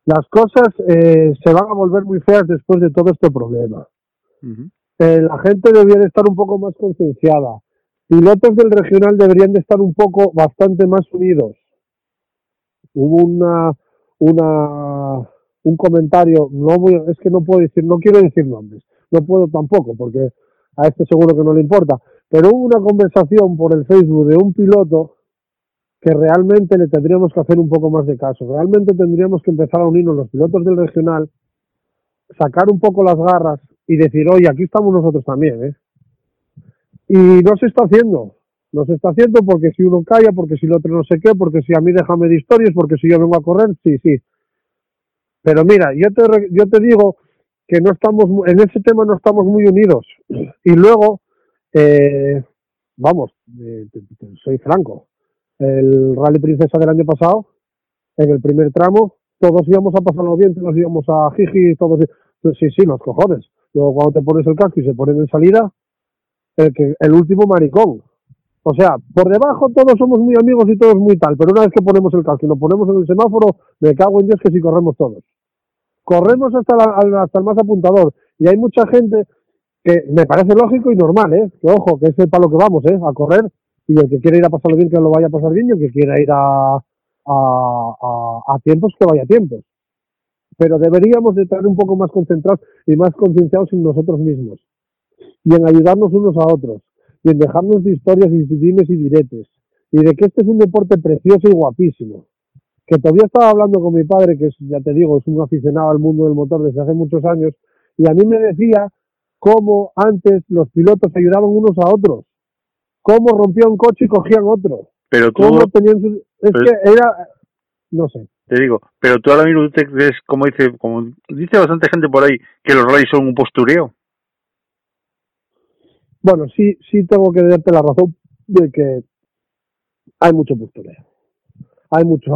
Las cosas eh, se van a volver muy feas después de todo este problema. Uh-huh. Eh, la gente debería de estar un poco más concienciada. Pilotos del regional deberían de estar un poco bastante más unidos. Hubo una, una, un comentario, no voy, es que no puedo decir, no quiero decir nombres, no puedo tampoco, porque a este seguro que no le importa, pero hubo una conversación por el Facebook de un piloto que realmente le tendríamos que hacer un poco más de caso, realmente tendríamos que empezar a unirnos los pilotos del regional, sacar un poco las garras y decir, oye, aquí estamos nosotros también, ¿eh? Y no se está haciendo. No se está haciendo porque si uno calla, porque si el otro no sé qué, porque si a mí déjame de historias, porque si yo vengo a correr, sí, sí. Pero mira, yo te, yo te digo que no estamos, en ese tema no estamos muy unidos. Y luego, eh, vamos, eh, soy franco, el Rally Princesa del año pasado, en el primer tramo, todos íbamos a pasarlo bien, todos íbamos a jiji, todos, sí, sí, los cojones. Luego cuando te pones el casco y se ponen en salida, el, que, el último maricón. O sea, por debajo todos somos muy amigos y todos muy tal, pero una vez que ponemos el casco y lo ponemos en el semáforo, me cago en Dios que si corremos todos. Corremos hasta, la, hasta el más apuntador. Y hay mucha gente que me parece lógico y normal, ¿eh? Que ojo, que es para lo que vamos, ¿eh? A correr. Y el que quiera ir a pasarlo bien, que lo vaya a pasar bien. Y el que quiera ir a, a, a, a tiempos, que vaya a tiempos. Pero deberíamos de estar un poco más concentrados y más concienciados en nosotros mismos. Y en ayudarnos unos a otros. Y en dejarnos de historias y dimes y diretes. Y de que este es un deporte precioso y guapísimo. Que todavía estaba hablando con mi padre, que es, ya te digo, es un aficionado al mundo del motor desde hace muchos años, y a mí me decía cómo antes los pilotos ayudaban unos a otros. Cómo rompía un coche y cogían otro. Pero tú... Cómo tenían su... Es pero, que era... No sé. Te digo, pero tú ahora mismo te crees, como dice, como dice bastante gente por ahí, que los rallies son un postureo. Bueno, sí, sí tengo que darte la razón de que hay mucho postureo. Hay mucho,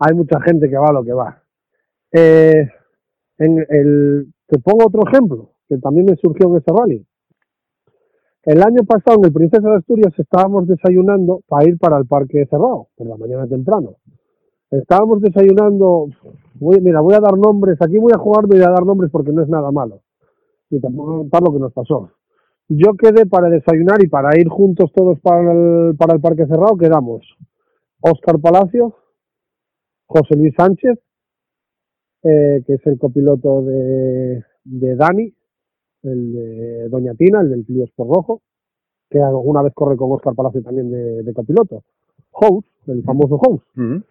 hay mucha gente que va a lo que va. Eh, en el, te pongo otro ejemplo, que también me surgió en ese rally. El año pasado en el Princesa de Asturias estábamos desayunando para ir para el parque cerrado, por la mañana temprano. Estábamos desayunando, voy, mira, voy a dar nombres, aquí voy a jugarme y a dar nombres porque no es nada malo. Y te puedo contar lo que nos pasó. Yo quedé para desayunar y para ir juntos todos para el, para el parque cerrado quedamos Óscar Palacio, José Luis Sánchez, eh, que es el copiloto de, de Dani, el de Doña Tina, el del Clio Sport rojo, que alguna vez corre con Óscar Palacio también de, de copiloto. House, el famoso House. Uh-huh.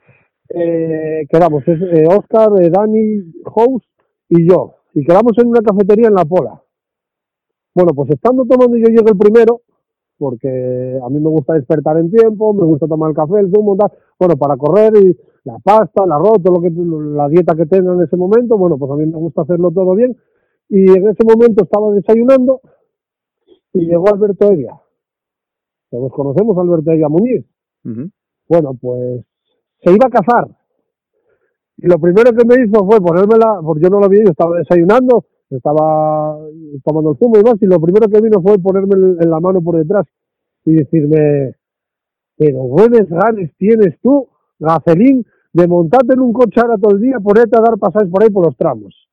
Eh, quedamos, es, eh, Óscar, eh, Dani, House y yo. Y quedamos en una cafetería en La Pola. Bueno, pues estando tomando yo llego el primero, porque a mí me gusta despertar en tiempo, me gusta tomar el café, el zumo, tal. Bueno, para correr y la pasta, el arroz, todo lo que, la dieta que tenga en ese momento, bueno, pues a mí me gusta hacerlo todo bien. Y en ese momento estaba desayunando y llegó Alberto Eguia. Todos conocemos a Alberto Eguia Muñiz. Uh-huh. Bueno, pues se iba a casar. Y lo primero que me hizo fue ponérmela, porque yo no lo vi, yo estaba desayunando, estaba tomando el zumo y más, y lo primero que vino fue ponerme en la mano por detrás y decirme, pero buenos ganes tienes tú, Gacelín, de montarte en un coche ahora todo el día, ponerte a dar pasajes por ahí por los tramos.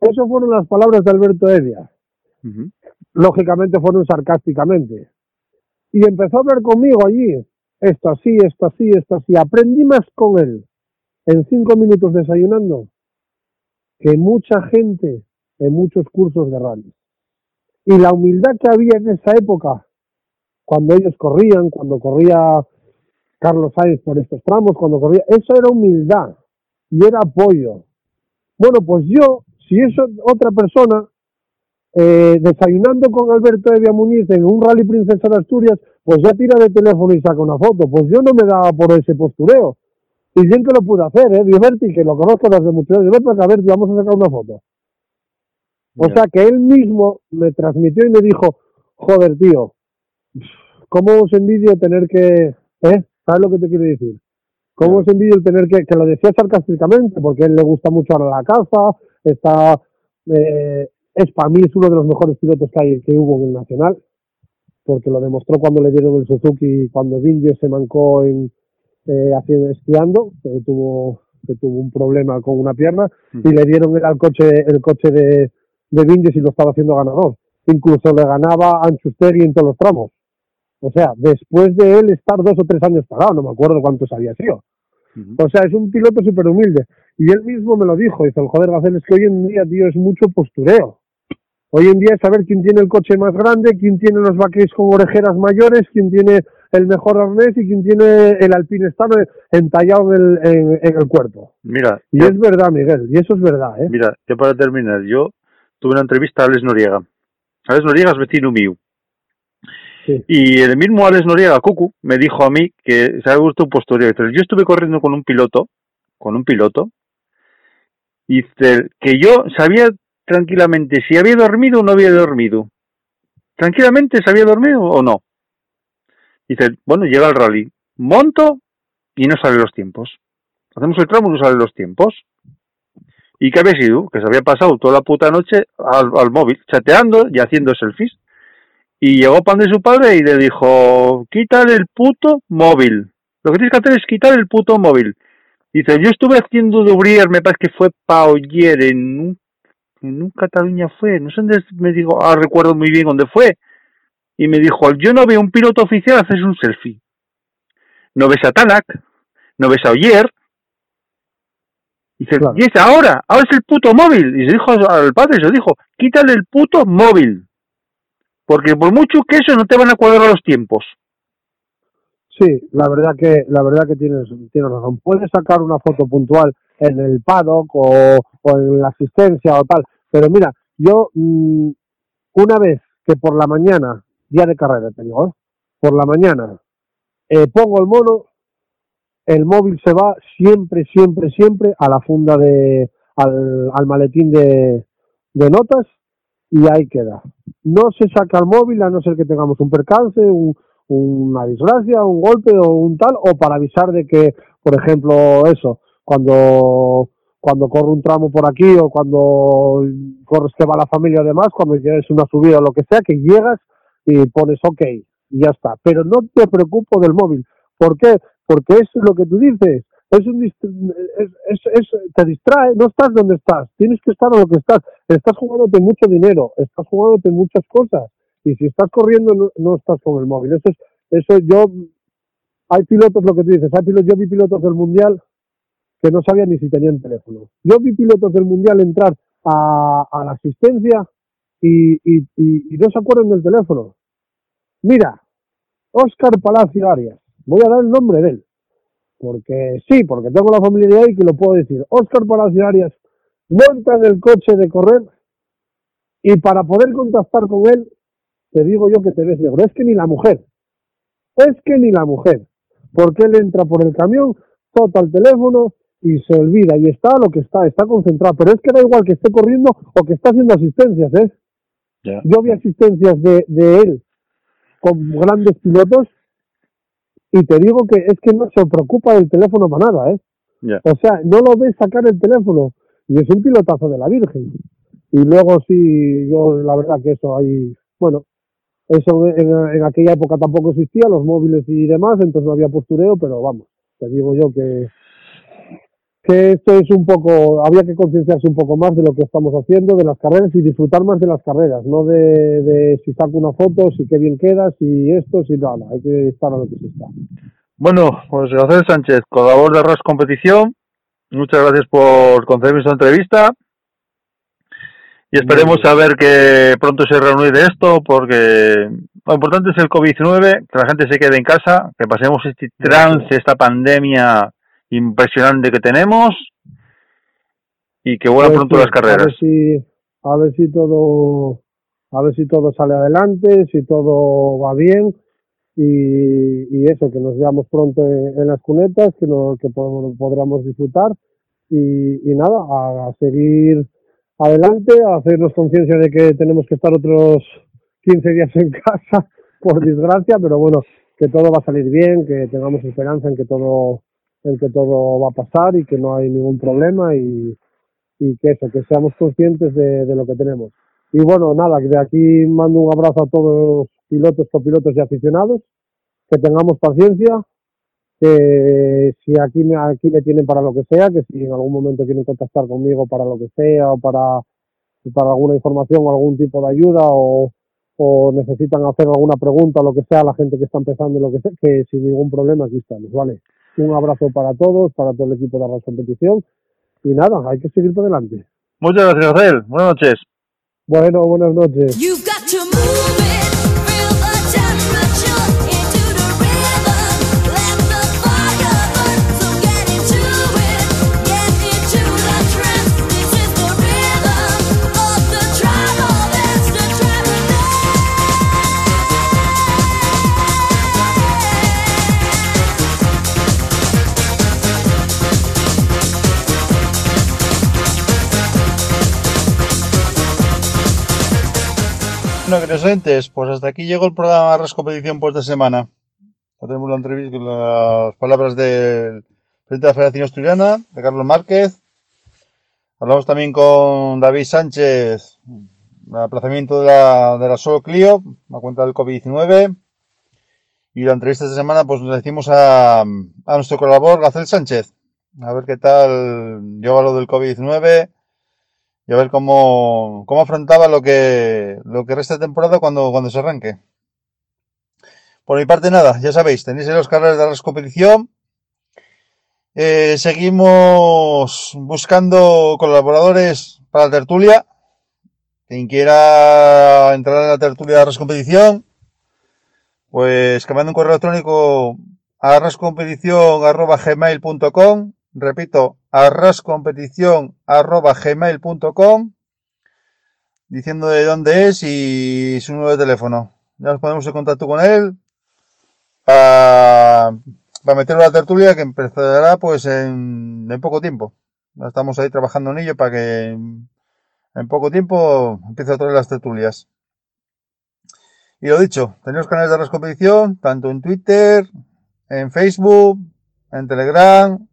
Esas fueron las palabras de Alberto Eguia. Uh-huh. Lógicamente fueron sarcásticamente. Y empezó a hablar conmigo allí, esto así, esto así, esto así. Aprendí más con él en cinco minutos desayunando que mucha gente en muchos cursos de rally. Y la humildad que había en esa época, cuando ellos corrían, cuando corría Carlos Sáenz por estos tramos, cuando corría, eso era humildad y era apoyo. Bueno, pues yo, si es otra persona, eh, desayunando con Alberto Eguia Muñiz en un Rally Princesa de Asturias, pues ya tira de teléfono y saca una foto. Pues yo no me daba por ese postureo. Y bien que lo pude hacer, ¿eh? Diverti, que lo conozco desde mucho tiempo, porque a ver, vamos a sacar una foto. O yeah. sea, que él mismo me transmitió y me dijo, joder, tío, cómo os envidio tener que... ¿Eh? ¿Sabes lo que te quiero decir? Cómo yeah. os envidio el tener que... Que lo decía sarcásticamente, porque a él le gusta mucho ahora la caza, está... Eh, es para mí es uno de los mejores pilotos que, hay, que hubo en el Nacional, porque lo demostró cuando le dieron el Suzuki, cuando Vindio se mancó en... Eh, haciendo esquiando, que tuvo que tuvo un problema con una pierna, uh-huh. y le dieron el, al coche el coche de de Vindio y lo estaba haciendo ganador. Incluso le ganaba a Anchusteri en todos los tramos. O sea, después de él estar dos o tres años parado, no me acuerdo cuántos había sido. Uh-huh. O sea, es un piloto súper humilde. Y él mismo me lo dijo, dice, joder, Gacel, es que hoy en día, tío, es mucho postureo. Hoy en día es saber quién tiene el coche más grande, quién tiene los vaqueros con orejeras mayores, quién tiene el mejor arnés y quien tiene el alpinestano entallado en el, en, en el cuerpo. Mira, y yo, es verdad, Miguel, y eso es verdad, ¿eh? Mira, yo para terminar, yo tuve una entrevista a Alex Noriega. Alex Noriega es vecino mío. Sí. Y el mismo Alex Noriega, Cucu, me dijo a mí que se había gustado un postureo. Yo estuve corriendo con un piloto, con un piloto, y que yo sabía tranquilamente si había dormido o no había dormido. Tranquilamente si había dormido o no. Dice, bueno, llega el rally, monto y no sale los tiempos. Hacemos el tramo y no sale los tiempos. ¿Y qué había sido? Que se había pasado toda la puta noche al, al móvil, chateando y haciendo selfies. Y llegó Pande su padre y le dijo, quitar el puto móvil. Lo que tienes que hacer es quitar el puto móvil. Dice, yo estuve haciendo Dubrier, me parece que fue Paoyer, en un, en un Cataluña fue, no sé dónde, me digo, ah, recuerdo muy bien dónde fue. Y me dijo, yo no veo un piloto oficial hacer un selfie. No ves a Tanak, no ves a Oyer. Y dice, claro. Y es ahora, ahora es el puto móvil. Y se dijo al padre, se dijo, quítale el puto móvil. Porque por mucho que eso no te van a cuadrar los tiempos. Sí, la verdad que la verdad que tienes, tienes razón. Puedes sacar una foto puntual en el paddock o, o en la asistencia o tal. Pero mira, yo mmm, una vez que por la mañana... día de carrera, te digo, ¿eh? Por la mañana eh, pongo el mono, el móvil se va siempre, siempre, siempre a la funda de, al, al maletín de, de notas y ahí queda. No se saca el móvil a no ser que tengamos un percance, un, una desgracia, un golpe o un tal, o para avisar de que, por ejemplo, eso, cuando... cuando corro un tramo por aquí o cuando corres que va la familia o demás, cuando llegues una subida o lo que sea, que llegas y pones ok y ya está. Pero no te preocupo del móvil. ¿Por qué? Porque es lo que tú dices. Es un es, es, es, te distrae, no estás donde estás. Tienes que estar a lo que estás. Estás jugándote mucho dinero, estás jugándote muchas cosas. Y si estás corriendo, no, no estás con el móvil. Eso es, eso yo... Hay pilotos, lo que tú dices, hay pilotos, yo vi pilotos del Mundial que no sabía ni si tenían teléfono. Yo vi pilotos del Mundial entrar a, a la asistencia y, y, y, y no se acuerdan del teléfono. Mira, Óscar Palacio Arias, voy a dar el nombre de él, porque sí, porque tengo la familiaridad y que lo puedo decir. Óscar Palacio Arias monta en el coche de correr y para poder contactar con él, te digo yo que te ves negro. Es que ni la mujer, es que ni la mujer, porque él entra por el camión, toca el teléfono y se olvida, y está lo que está, está concentrado, pero es que da igual que esté corriendo o que está haciendo asistencias, ¿eh? Yeah. Yo vi asistencias de, de él con grandes pilotos y te digo que es que no se preocupa del teléfono para nada, ¿eh? Yeah. O sea, no lo ves sacar el teléfono y es un pilotazo de la Virgen. Y luego sí, yo la verdad que eso ahí, bueno, eso en, en aquella época tampoco existía, los móviles y demás, entonces no había postureo, pero vamos, te digo yo que... que esto es un poco, había que concienciarse un poco más de lo que estamos haciendo, de las carreras y disfrutar más de las carreras, no de, de si saco una foto, si qué bien queda, si esto, si nada, hay que estar a lo que se está. Bueno, pues Gacel Sánchez, colaborador de Arras Competición, muchas gracias por concederme esta entrevista y esperemos a ver que pronto se reúne de esto, porque lo importante es el COVID diecinueve, que la gente se quede en casa, que pasemos este trance, esta pandemia impresionante que tenemos y que vuelan pronto sí, las carreras. A ver si, a ver si todo, a ver si todo sale adelante, si todo va bien y, y eso, que nos veamos pronto en, en las cunetas, que no, que pod- podamos disfrutar y, y nada, a, a seguir adelante, a hacernos conciencia de que tenemos que estar otros quince días en casa, por desgracia, pero bueno, que todo va a salir bien, que tengamos esperanza en que todo en que todo va a pasar y que no hay ningún problema y, y que eso, que seamos conscientes de, de lo que tenemos. Y bueno, nada, de aquí mando un abrazo a todos los pilotos, copilotos y aficionados, que tengamos paciencia, que si aquí, aquí me tienen para lo que sea, que si en algún momento quieren contactar conmigo para lo que sea o para, para alguna información o algún tipo de ayuda o, o necesitan hacer alguna pregunta o lo que sea a la gente que está empezando, lo que sea, que sin ningún problema aquí estamos, ¿vale? Un abrazo para todos, para todo el equipo de Arras Competición. Y nada, hay que seguir por delante. Muchas gracias, Gacel. Buenas noches. Bueno, buenas noches. Bueno, queridos oyentes, pues hasta aquí llegó el programa Arras Competición por esta semana. Ya tenemos la entrevista con las palabras del presidente de la Federación Asturiana, de Carlos Márquez. Hablamos también con David Sánchez, el aplazamiento de la, de la Solo Clio, a cuenta del COVID diecinueve. Y la entrevista de esta semana, pues nos decimos a, a nuestro colaborador, Gacel Sánchez. A ver qué tal lleva lo del COVID diecinueve. Y a ver cómo, cómo afrontaba lo que lo que resta de temporada cuando, cuando se arranque. Por mi parte nada, ya sabéis, tenéis en los canales de la competición. Eh, seguimos buscando colaboradores para la tertulia. Quien quiera entrar en la tertulia de Arras Competición, pues que mande un correo electrónico a arrascompeticion arroba gmail punto com. Repito, arrascompeticion arroba gmail punto com, diciendo de dónde es y su número de teléfono. Ya nos ponemos en contacto con él para, para meterlo a la tertulia, que empezará pues en, en poco tiempo. Estamos ahí trabajando en ello para que en poco tiempo empiece a traer las tertulias. Y lo dicho, tenemos canales de Arras Competición, tanto en Twitter, en Facebook, en Telegram.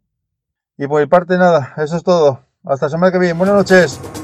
Y por mi parte nada, eso es todo. Hasta la semana que viene. Buenas noches.